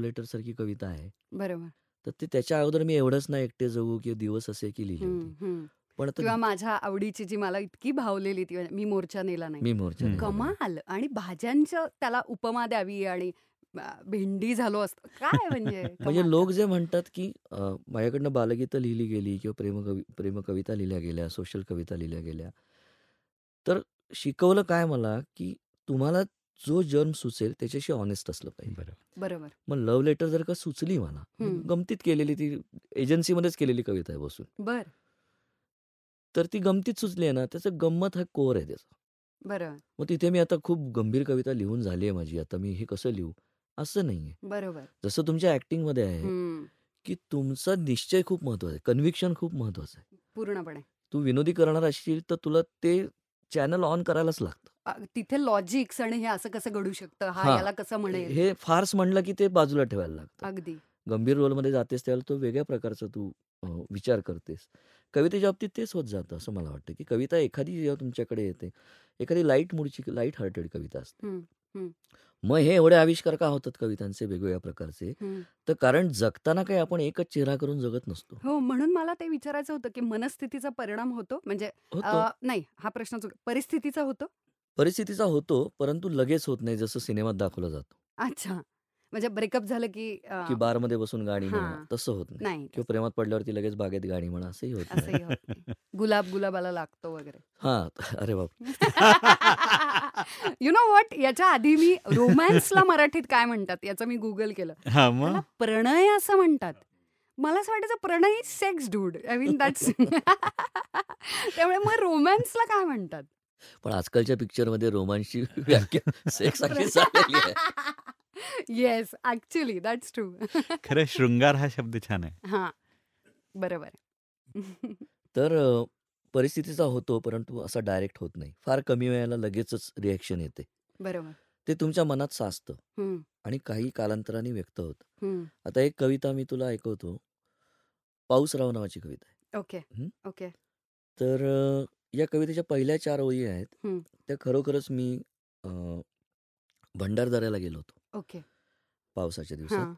लेटर सारखी कविता आहे. बरोबर. तर ते त्याच्या अगोदर मी एवढंच ना एकटे जगू किंवा दिवस असे की लिहिली होती. पण किंवा माझ्या आवडीची जी मला इतकी भावलेली ती मी मोर्चा नेला नाही. कमाल. आणि भाज्यांचं त्याला उपमा द्यावी आणि भेंडी झालो असतो काय म्हणजे लोक जे म्हणतात की माझ्याकडनं बालगीतं लिहिली गेली किंवा प्रेमकविता लिहिल्या गेल्या, सोशल कविता लिहिल्या गेल्या, तर शिकवलं काय मला की तुम्हाला जो जन्म सुचेल त्याच्याशी ऑनेस्ट असलं पाहिजे. बरोबर. मग लव्ह लेटर जर का सुचली मला, गमतीत केलेली, ती एजन्सीमध्येच केलेली कविता आहे बसून. बर. तर ती गमतीत सुचली आहे ना, त्याचं गंमत हा कोर आहे त्याचा. बरोबर. मग तिथे मी आता खूप गंभीर कविता लिहून झाली आहे माझी, आता मी हे कसं लिहू असं नाहीये. बरोबर. जसं तुमच्या ऍक्टिंग मध्ये आहे की तुमचा निश्चय खूप महत्वाचा आहे, कन्व्हिक्शन खूप महत्वाचं आहे. पूर्णपणे तू विनोदी करणार असशील तर तुला ते चॅनल ऑन करायलाच लागतं. तिथे लॉजिक्स आणि हे असं कसं घडू शकतं, हा याला कसं म्हणेल, हे फार्स म्हणलं की ते बाजूला ठेवायला लागतं. अगदी. गंभीर रोलमध्ये जातेस त्यावेळेला तो वेगळ्या प्रकारचा तू विचार करतेस. कवितेच्या बाबतीत तेच होत जातं असं मला वाटतं की कविता एखादी जेव्हा तुमच्याकडे येते, एखादी लाईट मूडची, लाईट हार्टेड कविता असते. मग हे एवढे आविष्कार का होतात कवितांचे वेगवेगळ्या प्रकारचे, तर कारण जगताना काही आपण एकच चेहरा करून जगत नसतो. हो, म्हणून मला ते विचारायचं होतं की मनस्थितीचा परिणाम होतो म्हणजे नाही, हा प्रश्न परिस्थितीचा होतो. परिस्थितीचा होतो, परंतु लगेच होत नाही जसं सिनेमात दाखवला जातो. अच्छा, म्हणजे ब्रेकअप झालं की बारमध्ये बसून गाणी म्हणा तसं होत नाही, किंवा प्रेमात पडल्यावरती लगेच बागेत गाणी म्हणा असंही होत नाही. गुलाब गुलाबाला लागतो वगैरे. हा, अरे बाप. यु नो व्हॉट, याच्या आधी मी रोमॅन्सला मराठीत काय म्हणतात याचं मी गुगल केलं. प्रणय असं म्हणतात. मला असं वाटायचं प्रणय is sex dude, I mean that's. त्यामुळे मग रोमॅन्सला काय म्हणतात? पण आजकालच्या पिक्चर मध्ये रोमांसची व्याख्या सेक्स अशी झालेली आहे. Yes, actually that's true. खरं शृंगार हा शब्द छान आहे. हा, बरोबर. तर परिस्थितीचा होतो परंतु असा डायरेक्ट होत नाही. फार कमी वेळेला लगेचच रिएक्शन येते. बरोबर. ते तुमच्या मनात साचतं आणि काही कालांतराने व्यक्त होतं. आता एक कविता मी तुला ऐकवतो. पाऊसराव नावाची कविता आहे. Okay okay. तर या कवितेच्या पहिल्या 4 ओळी आहेत त्या खरोखरच मी भंडारदऱ्याला गेलो होतो. ओके. पावसाच्या दिवसात.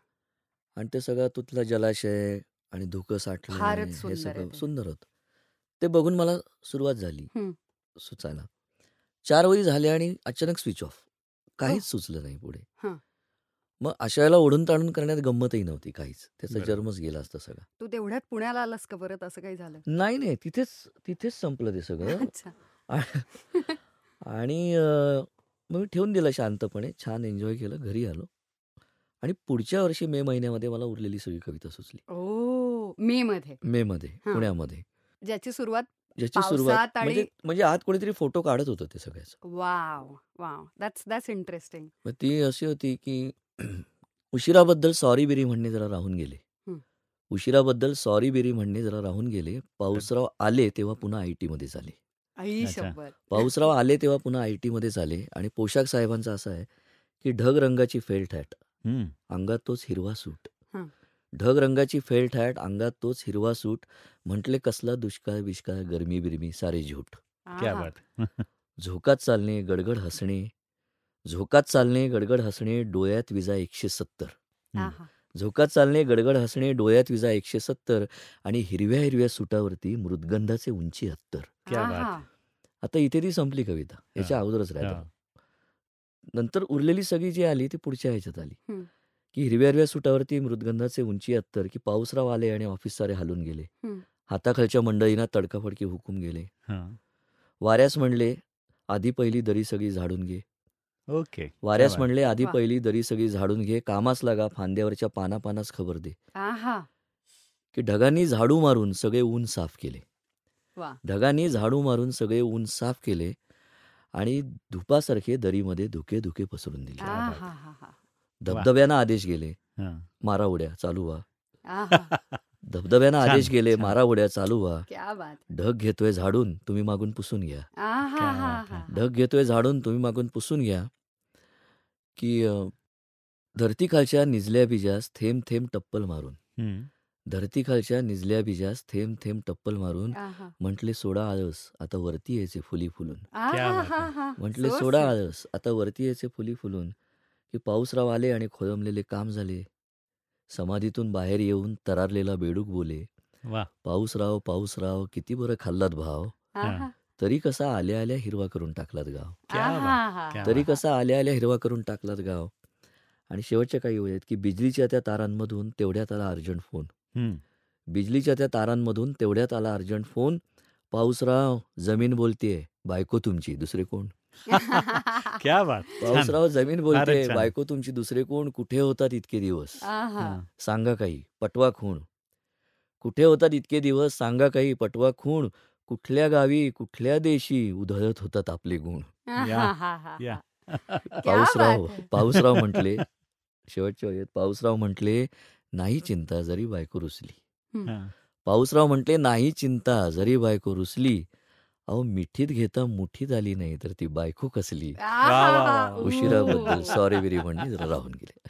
आणि ते सगळं तिथला जलाशय आणि धुकं साठलं, हे सगळं सुंदर होतं. ते बघून मला सुरुवात झाली सुचायला. 4 ओळी झाल्या आणि अचानक स्विच ऑफ. काहीच सुचलं नाही पुढे. मग अशा वेळेला ओढून ताणून करण्यात गंमतही नव्हती काहीच. त्याचा जर्मच गेला असता सगळा. तू तेवढ्यात पुण्याला आलास का परत? असं काही झालं नाही. नाही, तिथेच संपलं ते सगळं. आणि मग मी ठेवून दिलं शांतपणे. छान एन्जॉय केलं, घरी आलो. आणि पुढच्या वर्षी मे महिन्यामध्ये मला उरलेली सगळी कविता सुचली. ओ, मे मध्ये पुण्यामध्ये ज्याची सुरुवात म्हणजे आत कोणीतरी फोटो काढत होतं ते सगळ्याचं. Wow wow, that's interesting. मग ती अशी होती की उशिराबद्दल सॉरी बिरी म्हणणे जरा राहून गेले. पाऊसराव आले तेव्हा पुन्हा आयटी मध्ये झाले. आणि पोशाख साहेबांचा असा आहे की ढग रंगाची फेलठाट अंगात तोच हिरवा सूट. म्हटले कसला दुष्काळ बिष्काळ गरमी बिरमी सारे झूट. झोकात चालणे गडगड हसणे डोळ्यात विजा 170. आणि हिरव्या सुटावरती मृदगंधाचे उंची 70. आता इथे ती संपली कविता. याच्या अगोदरच राहत. नंतर उरलेली सगळी जी आली ती पुढच्या ह्याच्यात आली की हिरव्या सुटावरती मृदगंधाचे उंची 70 की पाऊसराव आले आणि ऑफिस सारे हलून गेले. हाताखालच्या मंडळींना तडकाफडकी हुकूम गेले. वाऱ्यास म्हणले आधी पहिली दरी सगळी झाडून घे. ओके. कामास लागा, फांद्यावरच्या पानापानास खबर दे. की ढगांनी झाडू मारून सगळे ऊन साफ केले आणि धुपासारखे दरीमध्ये धुके धुके पसरून दिले. धबधब्यानं आदेश गेले मारा उड्या चालू व्हा. ढग घेतोय झाडून तुम्ही मागून पुसून घ्या. की धरतीखालच्या निजल्या बीजास थेंब थेंब टप्पल मारून. म्हटले सोडा आळस, आता वरती यायचे फुली फुलून. की पाऊसराव आले आणि खोळंबलेले काम झाले. समाधीतून बाहेर येऊन तरारलेला बेडूक बोले. पाऊसराव किती बरं खाल्लात भाव. तरी कसा आल्या आल्या हिरवा करून टाकलात गाव. आणि शेवटच्या काही वेळेत की बिजलीच्या त्या तारांमधून तेवढ्यात आला अर्जंट फोन. पाऊसराव जमीन बोलतेय बायको तुमची दुसरे कोण. पाऊसराव जमीन बोलते बायको तुमची दुसरे कोण. कुठे होतात इतके दिवस सांगा काही पटवा खूण. कुठल्या गावी कुठल्या देशी उधळत होतात आपले गुण. पाऊसराव म्हटले शेवटच्या पाऊसराव म्हटले नाही चिंता जरी बायको रुसली. अहो मिठीत घेता मुठीत आली नाही तर ती बायको कसली. उशिराबद्दल सॉरी बिरी म्हणणे जरा राहून गेले.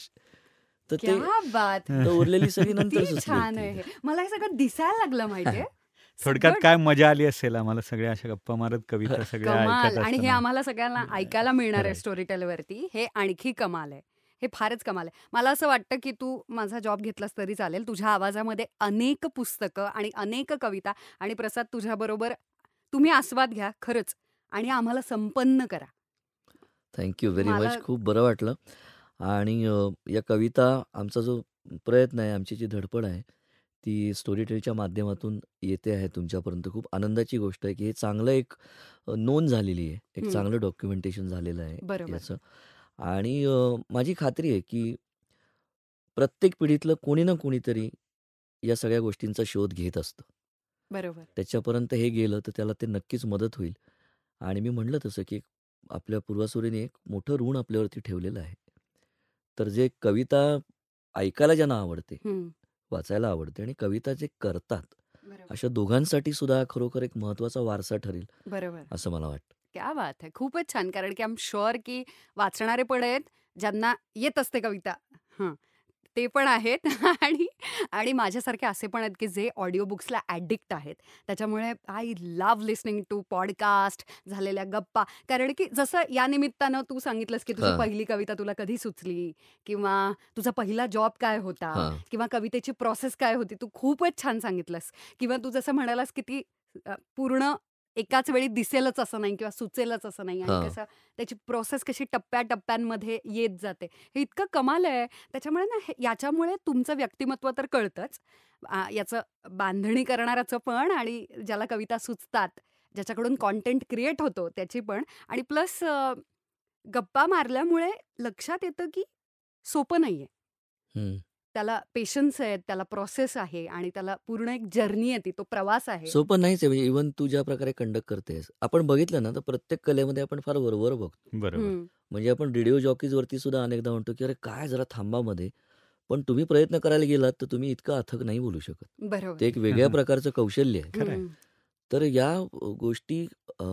तर ते उरलेली सगळी नंतर छान आहे. मला हे सगळं दिसायला लागलं. माहितीये थोडक्यात काय मजा आली असेल आम्हाला सगळ्या अशा गप्पा मारत कविता सगळ्या. आणि हे आम्हाला सगळ्यांना ऐकायला मिळणार आहे स्टोरी टेलवरती. हे आणखी कमाल आहे. हे फारच कमाल आहे. मला असं वाटतं की तू माझा जॉब घेतलास तरी चालेल. तुझ्या आवाजामध्ये अनेक पुस्तकं आणि अनेक कविता. आणि प्रसाद, तुझ्याबरोबर तुम्ही आस्वाद घ्या खरंच आणि आम्हाला संपन्न करा. थँक्यू व्हेरी मला मच. खूप बरं वाटलं. आणि या कविता आमचा जो प्रयत्न आहे, आमची जी धडपड आहे ती स्टोरीटेलच्या माध्यमातून येते आहे तुमच्यापर्यंत. खूप आनंदाची गोष्ट आहे की हे चांगलं एक नोंद झालेली आहे, एक हम्म, चांगलं डॉक्युमेंटेशन झालेलं आहे बरोबर याचं. आणि माझी खात्री आहे की प्रत्येक पिढीतलं कोणी ना कोणीतरी या सगळ्या गोष्टींचा शोध घेत असतं. बरोबर त्याच्यापर्यंत हे गेलं तर त्याला ते नक्कीच मदत होईल. आणि मी म्हणलं तसं की आपल्या पूर्वासुरीने एक मोठं ऋण आपल्यावरती ठेवलेलं आहे. तर जे कविता ऐकायला ज्यांना आवडते, हम्म, वाचायला आवडते, आणि कविता जे करतात, बरोबर अशा दोघांसाठी सुद्धा हा खरोखर एक महत्वाचा वारसा ठरेल बरोबर असं मला वाटतं. क्या बात आहे. खूपच छान. कारण की आम शुअर की वाचणारे पण आहेत ज्यांना येत असते कविता, हां ते पण आहेत आणि आणि माझ्यासारखे असे पण आहेत की जे ऑडिओ बुक्सला ॲडिक्ट आहेत. त्याच्यामुळे I love listening to podcast झालेल्या गप्पा. कारण की जसं या निमित्तानं तू सांगितलंस की तुझी हां पहिली कविता तुला कधी सुचली किंवा तुझा पहिला जॉब काय होता हां किंवा कवितेची प्रोसेस काय होती, तू खूपच छान सांगितलंस. किंवा तू जसं म्हणालास की ती पूर्ण एकाच वेळी दिसेलच असं नाही किंवा सुचेलच असं नाही, आणि हां कसं त्याची प्रोसेस कशी टप्प्याटप्प्यांमध्ये येत जाते, हे इतकं कमाल आहे. त्याच्यामुळे ना याच्यामुळे तुमचं व्यक्तिमत्व तर कळतंच, याचं बांधणी करणाराचं पण, आणि ज्याला कविता सुचतात, ज्याच्याकडून कॉन्टेंट क्रिएट होतो त्याची पण, आणि प्लस गप्पा मारल्यामुळे लक्षात येतं की सोपं नाही आहे, हम्म. त्याला पेशन्स आहे, त्याला प्रोसेस आहे, आणि त्याला पूर्ण एक जर्नी आहे ती, तो प्रवास आहे. सोपं नाहीच आहे. म्हणजे इव्हन तू ज्या प्रकारे कंडक्ट करतेस, आपण बघितलं ना तर प्रत्येक कलेमध्ये आपण फार वरवर बघतो. बरोबर हम्म, म्हणजे आपण रेडिओ जॉकीज वरती सुद्धा अनेकदा म्हणतो की अरे काय जरा थांबा मध्ये, पण तुम्ही प्रयत्न करायला गेलात तर तुम्ही इतकं अथक नाही बोलू शकत. बरोबर ते एक वेगळ्या प्रकारचं कौशल्य आहे. खरंय. हम्म, तर या गोष्टी अ,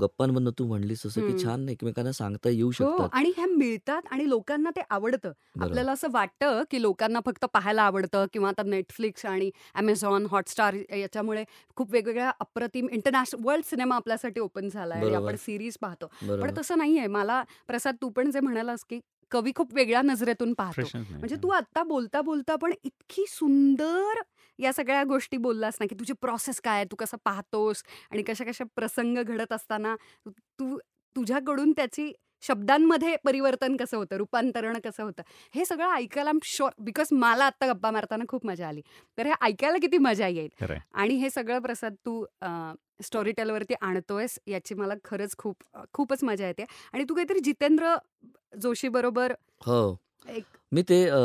गप्पांमधनं तू म्हणलीस असं की हम्म. छान एकमेकांना सांगता येऊ हो, शकतात. आणि ह्या मिळतात आणि लोकांना ते आवडतं. बरोबर. आपल्याला असं वाटतं की लोकांना फक्त पाहायला आवडतं किंवा आता नेटफ्लिक्स आणि ॲमेझॉन हॉटस्टार याच्यामुळे खूप वेगवेगळ्या अप्रतिम इंटरनॅशनल वर्ल्ड सिनेमा आपल्यासाठी ओपन झाला आहे आणि आपण बरोबर सिरीज पाहतो, पण बरोबर तसं नाही आहे. मला प्रसाद तू पण जे म्हणालास की कवी खूप वेगळ्या नजरेतून पाहतो, फ्रेशनच नाही. म्हणजे तू आत्ता बोलता बोलता पण इतकी सुंदर या सगळ्या गोष्टी बोललास ना की तुझी प्रोसेस काय आहे, तू कसं पाहतोस आणि कशा कशा प्रसंग घडत असताना तू तू- तुझ्याकडून त्याची शब्दांमध्ये परिवर्तन कसं होतं, रूपांतरण कसं होतं, हे सगळं ऐकायला आम शुअर, बिकॉज मला आत्ता गप्पा मारताना खूप मजा आली, तर हे ऐकायला किती मजा येईल. खरंय. आणि हे सगळं प्रसाद तू स्टोरी टेलवरती आणतोयस याची मला खरंच खूपच मजा येते. आणि तू काहीतरी जितेंद्र जोशी बरोबर हो. एक मी ते अ,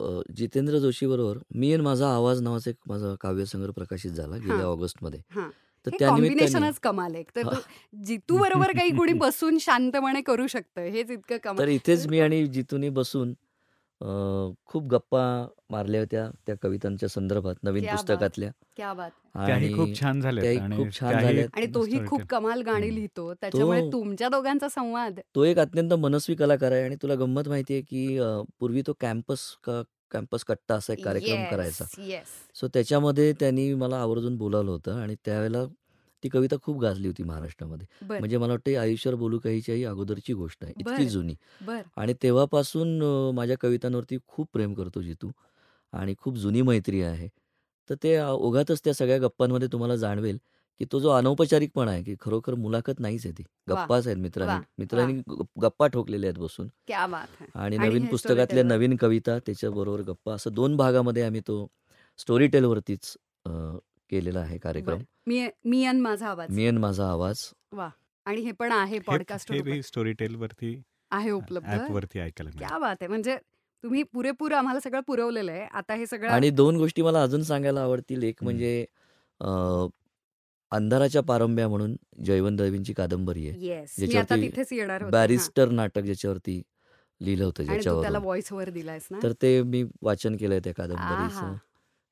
अ, जितेंद्र जोशी बरोबर मी आणि माझा आवाज नावाचा एक माझा काव्यसंग्रह प्रकाशित झाला हां गेल्या ऑगस्टमध्ये. हां तर हे त्यानिमित्ताने कॉम्बिनेशनच कमाल आहे. तर तू जितू बरोबर काही कोणी बसून शांतपणे करू शकतं, हेच इतकं तर इथेच कमाल. मी आणि जितूनी बसून खूप गप्पा मारल्या होत्या त्या कवितांच्या संदर्भात, नवीन क्या बात पुस्तकातल्या, क्या बात. त्याही खूप आणि छान झालेत त्याही आणि खूप छान त्याही झाल्यात. आणि तोही खूप स्टोरीटेल. कमाल गाणी हम्म. लिहितो, तो त्याच्यामुळे तुमच्या दोघांचा संवाद. तो एक अत्यंत मनस्वी कलाकार आहे. आणि तुला गंमत माहिती आहे की पूर्वी तो कॅम्पस कट्टा असा एक कार्यक्रम येस करायचा. येस सो त्याच्यामध्ये त्यांनी मला आवर्जून बोलावलं होतं आणि त्यावेळेला ती कविता खूप गाजली होती महाराष्ट्रामध्ये. बर म्हणजे मला वाटतं ही आयुष्यभर बोलू काहीच्याही अगोदरची गोष्ट आहे, इतकी बर जुनी. बर आणि तेव्हापासून माझ्या कवितांवरती खूप प्रेम करतो जितू आणि खूप जुनी मैत्री आहे. तर ते ओघातच त्या सगळ्या गप्पांमध्ये तुम्हाला जाणवेल की तो जो अनौपचारिकपणा आहे की खरोखर मुलाखत नाहीच आहे, ती वा गप्पाच आहेत. मित्रांनी वा वा मित्रांनी गप्पा ठोकलेल्या आहेत बसून. क्या बात आहे. आणि आणि नवीन हे स्टोरी पुस्तकातल्या टेलवर नवीन कविता त्याच्याबरोबर गप्पा, असं दोन भागामध्ये आम्ही तो स्टोरी टेलवरतीच केलेला आहे बर कार्यक्रम. मी आणि माझा आवाज मी आणि माझा आवाज वा. आणि हे पण आहे हे हे पॉडकास्टवर बी स्टोरीटेल वरती आहे उपलब्ध. ऍप वरती ऐकायला क्या मिळेल. बात आहे. म्हणजे तुम्ही पुरेपूर आम्हाला सगळं पुरवलेलं आहे आता. हे सगळं आणि दोन गोष्टी मला अजून सांगायला आवडतील. एक हम्म. म्हणजे अ, अंधाराच्या पारंब्या म्हणून जयवंत दळवींची कादंबरी आहे येस मी आता ज्याच्यावरती तिथेच येणार होते. हां बॅरिस्टर नाटक ज्याच्यावरती लिहिलं होतं आणि तू त्याला ज्याच्यावरून, व्हॉइस ओव्हर दिलायस ना. तर ते मी वाचन केलंय त्या आहा कादंबरीचं.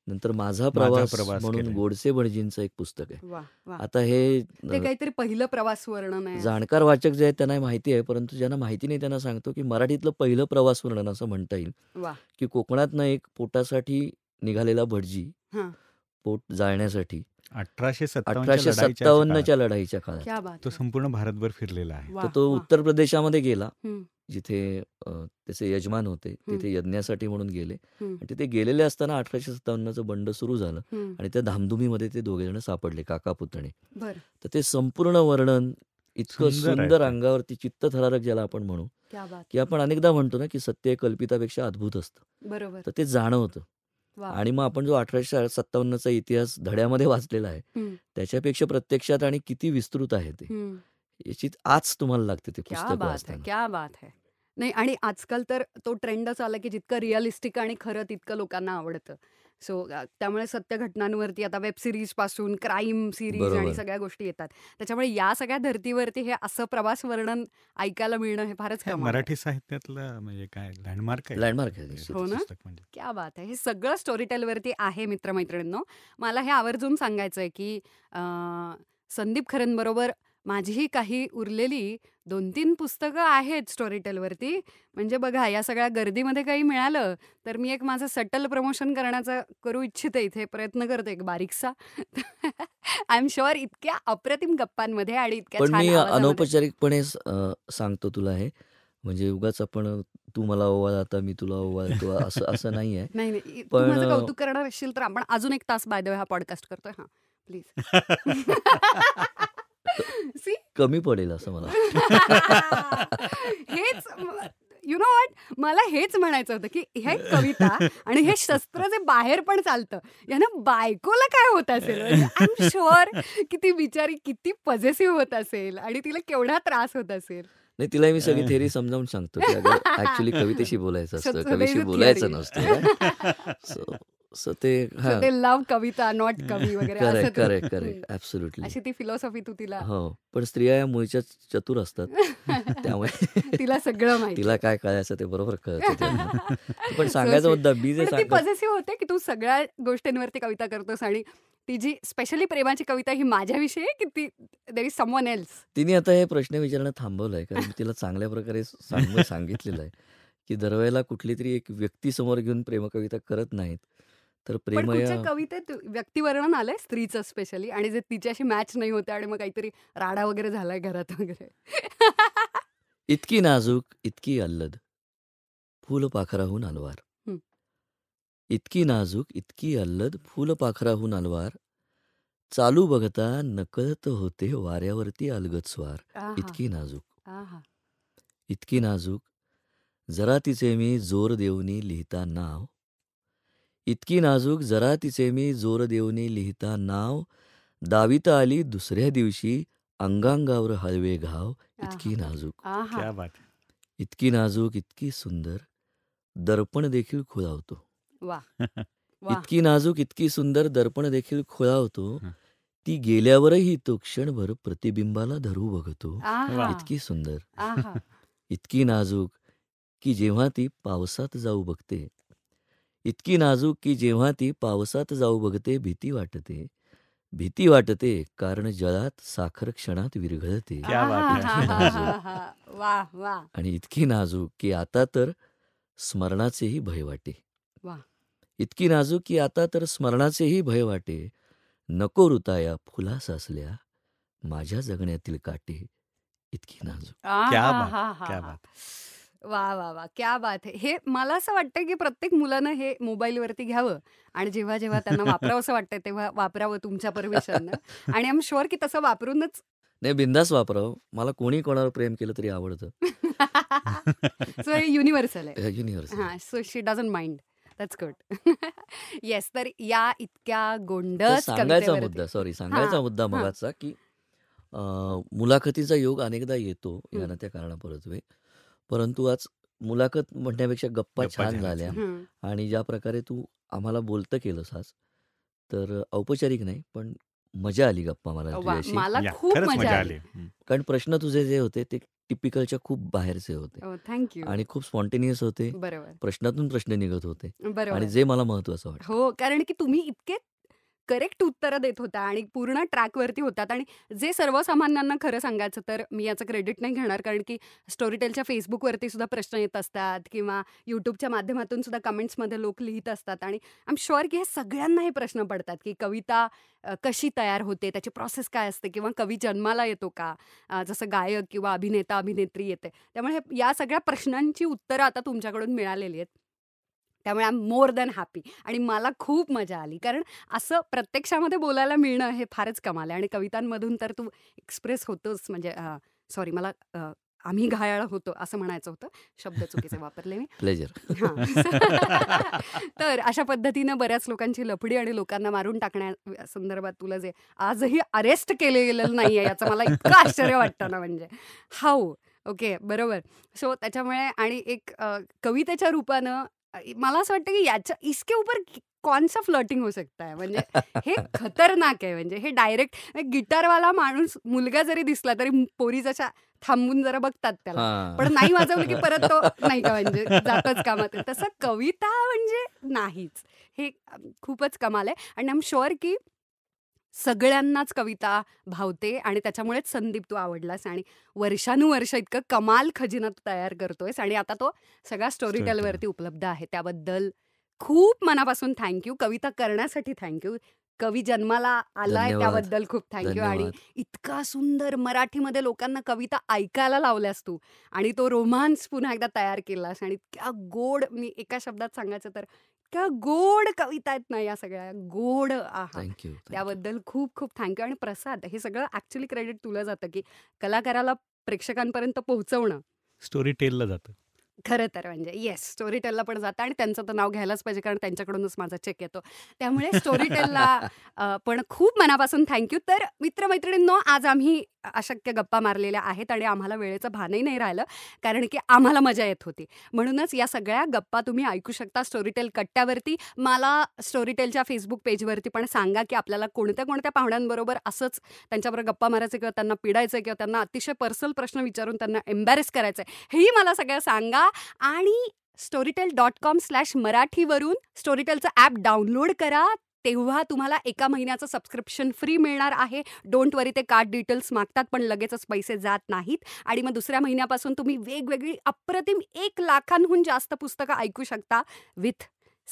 नंतर माझा माझा प्रवास प्रवास म्हणून केलाय. गोडसे भटजींचं एक पुस्तक आहे. वा वा. आता हे ते काहीतरी पहिलं प्रवास वर्णन आहे असं. जाणकार वाचक जे आहेत त्यांना हे माहिती आहे, परंतु ज्यांना माहिती नाही त्यांना सांगतो की मराठीतलं पहिलं प्रवास वर्णन असं म्हणता येईल वा की कोकणातनं एक पोटासाठी निघालेला भटजी, हां पोट जाळण्यासाठी 1857च्या अठराशे लढाईच्या काळात सत्तावन्नच्या लढाईच्या काळात, क्या बात तो आहे. संपूर्ण भारतभर फिरलेला आहे. तर वा तो वा उत्तर प्रदेशामध्ये गेला हम्म, जिथे त्याचे यजमान होते, हम्म, तिथे यज्ञासाठी म्हणून गेले. हम्म, आणि तिथे गेलेले असताना 1857चं बंड सुरू झालं हम्म. आणि त्या धामधुमीमध्ये ते दोघे जण सापडले, काका पुतणे. बर तर ते संपूर्ण वर्णन इतकं सुंदर अंगावरती चित्त थरारक ज्याला आपण म्हणू, की आपण अनेकदा म्हणतो ना की सत्य कल्पितापेक्षा अद्भुत असतं, बरोबर. तर ते जाणवतं. आणि मग आपण जो 1857चा इतिहास धड्यामध्ये वाचलेला आहे त्याच्यापेक्षा प्रत्यक्षात आणि किती विस्तृत आहे ते, याची आज तुम्हाला लागते ते पुस्तक वाचताना. क्या बात है. नाही, आणि आजकाल तर तो ट्रेंडच आला की जितकं रिअलिस्टिक आणि खरं तितकं लोकांना आवडतं. सो त्यामुळे सत्य घटनांवरती आता वेब सिरीज पासून क्राईम सिरीज आणि सगळ्या गोष्टी येतात, त्याच्यामुळे या सगळ्या धर्तीवरती हे असं प्रवास वर्णन ऐकायला मिळणं हे फारच मराठी साहित्यातलं म्हणजे काय लँडमार्क आहे, लँडमार्क आहे, हो ना. क्या बात आहे. हे सगळं स्टोरीटेल वरती आहे. मित्रमैत्रिणींनो, मला हे आवर्जून सांगायचं आहे की संदीप खरेंबरोबर माझीही काही उरलेली 2-3 पुस्तकं आहेत स्टोरीटेलवरती. म्हणजे बघा, या सगळ्या गर्दीमध्ये काही मिळालं तर मी एक माझं सटल प्रमोशन करण्याचा करू इच्छिते, इथे प्रयत्न करते एक बारीकसा. आय एम शुअर इतक्या अप्रतिम गप्पांमध्ये आणि इतक्या छान अनौपचारिकपणे सांगतो तुला हे, म्हणजे उगाच आपण तू मला ओवाळता मी तुला ओवाळतो असं नाही आहे. नाही, पण माझं कौतुक करणार असशील तर आपण अजून 1 तास बाय द वे हा पॉडकास्ट करतोय. हां प्लीज. कमी पडेल असं मला हेच, यु नो व्हॉट, मला हेच म्हणायचं होतं की हे कविता आणि हे शस्त्र जे बाहेर पण चालतं, यानं बायकोला काय होत असेल. आय एम शुअर की ती बिचारी किती पजेसिव्ह होत असेल आणि तिला केवढा त्रास होत असेल. नाही, तिला मी सगळी थेरी समजावून सांगतो की ऍक्च्युली कवितेशी बोलायचं असतं, कवीशी बोलायचं नसतं. सो ते लव कविता नॉट कवी वगैरे. करेक्ट करेक्ट करेक्ट, ऍब्सोल्युटली अशी ती फिलॉसॉफी तू तिला. हो, पण स्त्रिया या मुळीच्या चतुर असतात, त्यामुळे तिला सगळं माहिती, तिला काय कळायचं ते बरोबर कळतं. पण सांगायचं होतं बी जे पॉझिटिव्ह होते की तू सगळ्या गोष्टींवरती कविता करतोस, आणि ती जी स्पेशली प्रेमाची कविता ही माझ्याविषयी की ती देयर इज समवन एल्स. तिने आता हे प्रश्न विचारणं थांबवलंय, कारण तिला चांगल्या प्रकारे सांगितलेलं आहे की दरवेळेला कुठली तरी एक व्यक्ती समोर घेऊन प्रेमकविता करत नाहीत. तर प्रेम कवितेत व्यक्तिवर्णन आलंय स्त्रीचं स्पेशली, आणि जे तिच्याशी मॅच नाही होते आणि मग काहीतरी राडा वगैरे झालाय घरात वगैरे. इतकी नाजूक इतकी अल्लद फुल पाखराहून अलवार, इतकी नाजूक इतकी अल्लद फुल पाखराहून अलवार, चालू बघता नकळत होते वाऱ्यावरती अलगद स्वार. इतकी नाजूक इतकी नाजूक, जरा तिचे मी जोर देऊनी लिहिता नाव, इतकी नाजूक जरा तिचे मी जोर देऊनी लिहिता नाव, दाविता आली दुसऱ्या दिवशी अंगांगावर हळवे घाव. इतकी नाजूक इतकी नाजूक इतकी सुंदर, दर्पण देखील खुळावतो. इतकी नाजूक इतकी सुंदर, दर्पण देखील खुळावतो, ती गेल्यावरही तो क्षणभर प्रतिबिंबाला धरू बघतो. इतकी सुंदर इतकी नाजूक की जेव्हा ती पावसात जाऊ बघते, इतकी नाजूक की जेव्हा ती पावसात जाऊ बघते, भीती वाटते, भीती वाटते, कारण जळात साखर क्षणात विरघळते. आणि इतकी नाजूक की आता तर स्मरणाचेही भय वाटे, इतकी नाजूक की आता तर स्मरणाचेही भय वाटे, नको ऋताया फुला सासल्या माझ्या जगण्यातील काटे. इतकी नाजूक. वा वा वा, क्या बात आहे. हे मला असं वाटतं की प्रत्येक मुलानं हे मोबाईलवरती घ्यावं आणि जेव्हा जेव्हा त्यांना वापरावं असं वाटतं तेव्हा वापरावं तुमच्या परमिशननं. आणि आय एम शुअर की तसं वापरूनच नाही, बिंदास वापरावं. मला कोणी कोणावर प्रेम केलं तरी आवडतं. सो हे युनिव्हर्सल आहे, युनिव्हर्सल. हां, so she doesn't mind, that's good. Yes, तर या इतक्या गोंडस सांगायचा मुद्दा मगाचा की मुलाखतीचा योग अनेकदा येतो यांना त्या कारणापरत्वे, परंतु आज मुलाखत म्हणण्यापेक्षा गप्पा छान झाल्या. आणि ज्या प्रकारे तू आम्हाला बोलतं केलंस आज, तर औपचारिक नाही पण मजा आली गप्पा मला खूप मजा आली. कारण प्रश्न तुझे जे होते ते टिपिकलच्या खूप बाहेरचे होते. थँक्यू. आणि खूप स्पॉन्टेनियस होते, प्रश्नातून प्रश्न निघत होते, आणि जे मला महत्वाचं वाटतं. हो, कारण की तुम्ही इतके करेक्ट उत्तरं देत होता आणि पूर्ण ट्रॅकवरती होतात. आणि जे सर्वसामान्यांना खरं सांगायचं तर मी याचं क्रेडिट नाही घेणार, कारण की स्टोरीटेलच्या फेसबुकवरती सुद्धा प्रश्न येत असतात किंवा यूट्यूबच्या माध्यमातून सुद्धा कमेंट्समध्ये लोक लिहित असतात. आणि आय एम शुअर की हे सगळ्यांना हे प्रश्न पडतात की कविता कशी तयार होते, त्याची प्रोसेस काय असते, किंवा कवी जन्माला येतो का जसं गायक किंवा अभिनेता अभिनेत्री येते. त्यामुळे या सगळ्या प्रश्नांची उत्तरं आता तुमच्याकडून मिळालेली आहेत. त्यामुळे I am more than happy. आणि मला खूप मजा आली, कारण असं प्रत्यक्षामध्ये बोलायला मिळणं हे फारच कमाल आहे. आणि कवितांमधून तर तू एक्सप्रेस होतोच, म्हणजे सॉरी मला आम्ही घायाळ होतो असं म्हणायचं होतं, शब्द चुकीचे वापरले मी. प्लेजर. हां. तर अशा पद्धतीनं बऱ्याच लोकांची लफडी आणि लोकांना मारून टाकण्या संदर्भात तुला जे आजही अरेस्ट केले गेलेलं नाही आहे याचं मला इतकं आश्चर्य वाटतं ना, म्हणजे हाऊ ओके बरोबर. सो त्याच्यामुळे आणि एक कवितेच्या रूपानं मला असं वाटतं की याच्या इसके उपर कौन सा फ्लर्टिंग होऊ शकता है, म्हणजे हे खतरनाक आहे. म्हणजे हे डायरेक्ट गिटारवाला माणूस मुलगा जरी दिसला तरी पोरी जशा थांबून जरा बघतात त्याला, पण नाही वाजवलं की परत तो नाही का म्हणजे जातच कामात. तसं कविता म्हणजे नाहीच, हे खूपच कमाल आहे. आणि आय एम शुअर की सगळ्यांनाच कविता भावते आणि त्याच्यामुळेच संदीप तू आवडलास आणि वर्षानुवर्ष इतकं कमाल खजिना तू तयार करतोयस आणि आता तो सगळा स्टोरीटेलवरती उपलब्ध आहे. त्याबद्दल खूप मनापासून थँक्यू, कविता करण्यासाठी थँक्यू, कवी जन्माला आलाय त्याबद्दल खूप थँक्यू. आणि इतका सुंदर मराठीमध्ये लोकांना कविता ऐकायला लावल्यास तू आणि तो रोमांस पुन्हा एकदा तयार केलास. आणि इतक्या गोड, मी एका शब्दात सांगायचं तर इतक्या गोड कविता आहेत ना या सगळ्या, गोड आहात, त्याबद्दल खूप खूप थँक्यू. आणि प्रसाद, हे सगळं ॲक्च्युली क्रेडिट तुला जातं की कलाकाराला प्रेक्षकांपर्यंत पोहोचवणं. स्टोरी टेलला जातं खरं तर, म्हणजे येस स्टोरीटेलला पण जातं आणि त्यांचं तर नाव घ्यायलाच पाहिजे कारण त्यांच्याकडूनच माझा चेक येतो, त्यामुळे स्टोरीटेलला पण खूप मनापासून थँक्यू. तर मित्रमैत्रिणींनो, आज आम्ही अशक्य गप्पा मारलेल्या आहेत आणि आम्हाला वेळेचं भानही नाही राहिलं कारण की आम्हाला मजा येत होती. म्हणूनच या सगळ्या गप्पा तुम्ही ऐकू शकता स्टोरीटेल कट्ट्यावरती. मला स्टोरीटेलच्या फेसबुक पेजवरती पण सांगा की आपल्याला कोणत्या कोणत्या पाहुण्यांबरोबर असंच त्यांच्याबरोबर गप्पा मारायचं किंवा त्यांना पिडायचं किंवा त्यांना अतिशय पर्सनल प्रश्न विचारून त्यांना एम्बॅरेस करायचं आहे, हेही मला सगळं सांगा. आणि storytel.com/मराठीवरून स्टोरीटेलचं ॲप डाउनलोड करा, तेव्हा तुम्हाला 1 महिन्याचं सबस्क्रिप्शन फ्री मिळणार आहे. डोंट वरी, ते कार्ड डिटेल्स मागतात पण लगेचच पैसे जात नाहीत. आणि मग दुसऱ्या महिन्यापासून तुम्ही वेगवेगळी अप्रतिम 1 लाखांहून जास्त पुस्तकं ऐकू शकता विथ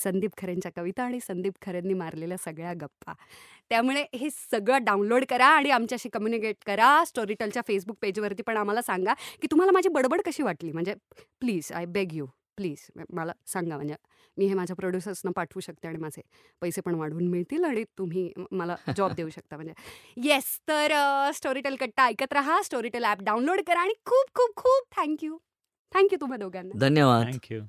संदीप खरेंच्या कविता आणि संदीप खरेंनी मारलेल्या सगळ्या गप्पा. त्यामुळे हे सगळं डाउनलोड करा आणि आमच्याशी कम्युनिकेट करा. स्टोरीटेलच्या फेसबुक पेजवरती पण आम्हाला सांगा की तुम्हाला माझी बडबड कशी वाटली, म्हणजे please I beg you, please मला सांगा, म्हणजे मी हे माझ्या प्रोड्युसर्सना पाठवू शकते आणि माझे पैसे पण वाढवून मिळतील आणि तुम्ही मला जॉब देऊ शकता, म्हणजे येस. तर स्टोरीटेल कट्टा ऐकत राहा, स्टोरीटेल ॲप डाउनलोड करा आणि खूप खूप खूप थँक्यू. थँक्यू तुम्हा दोघांना, धन्यवाद. थँक्यू.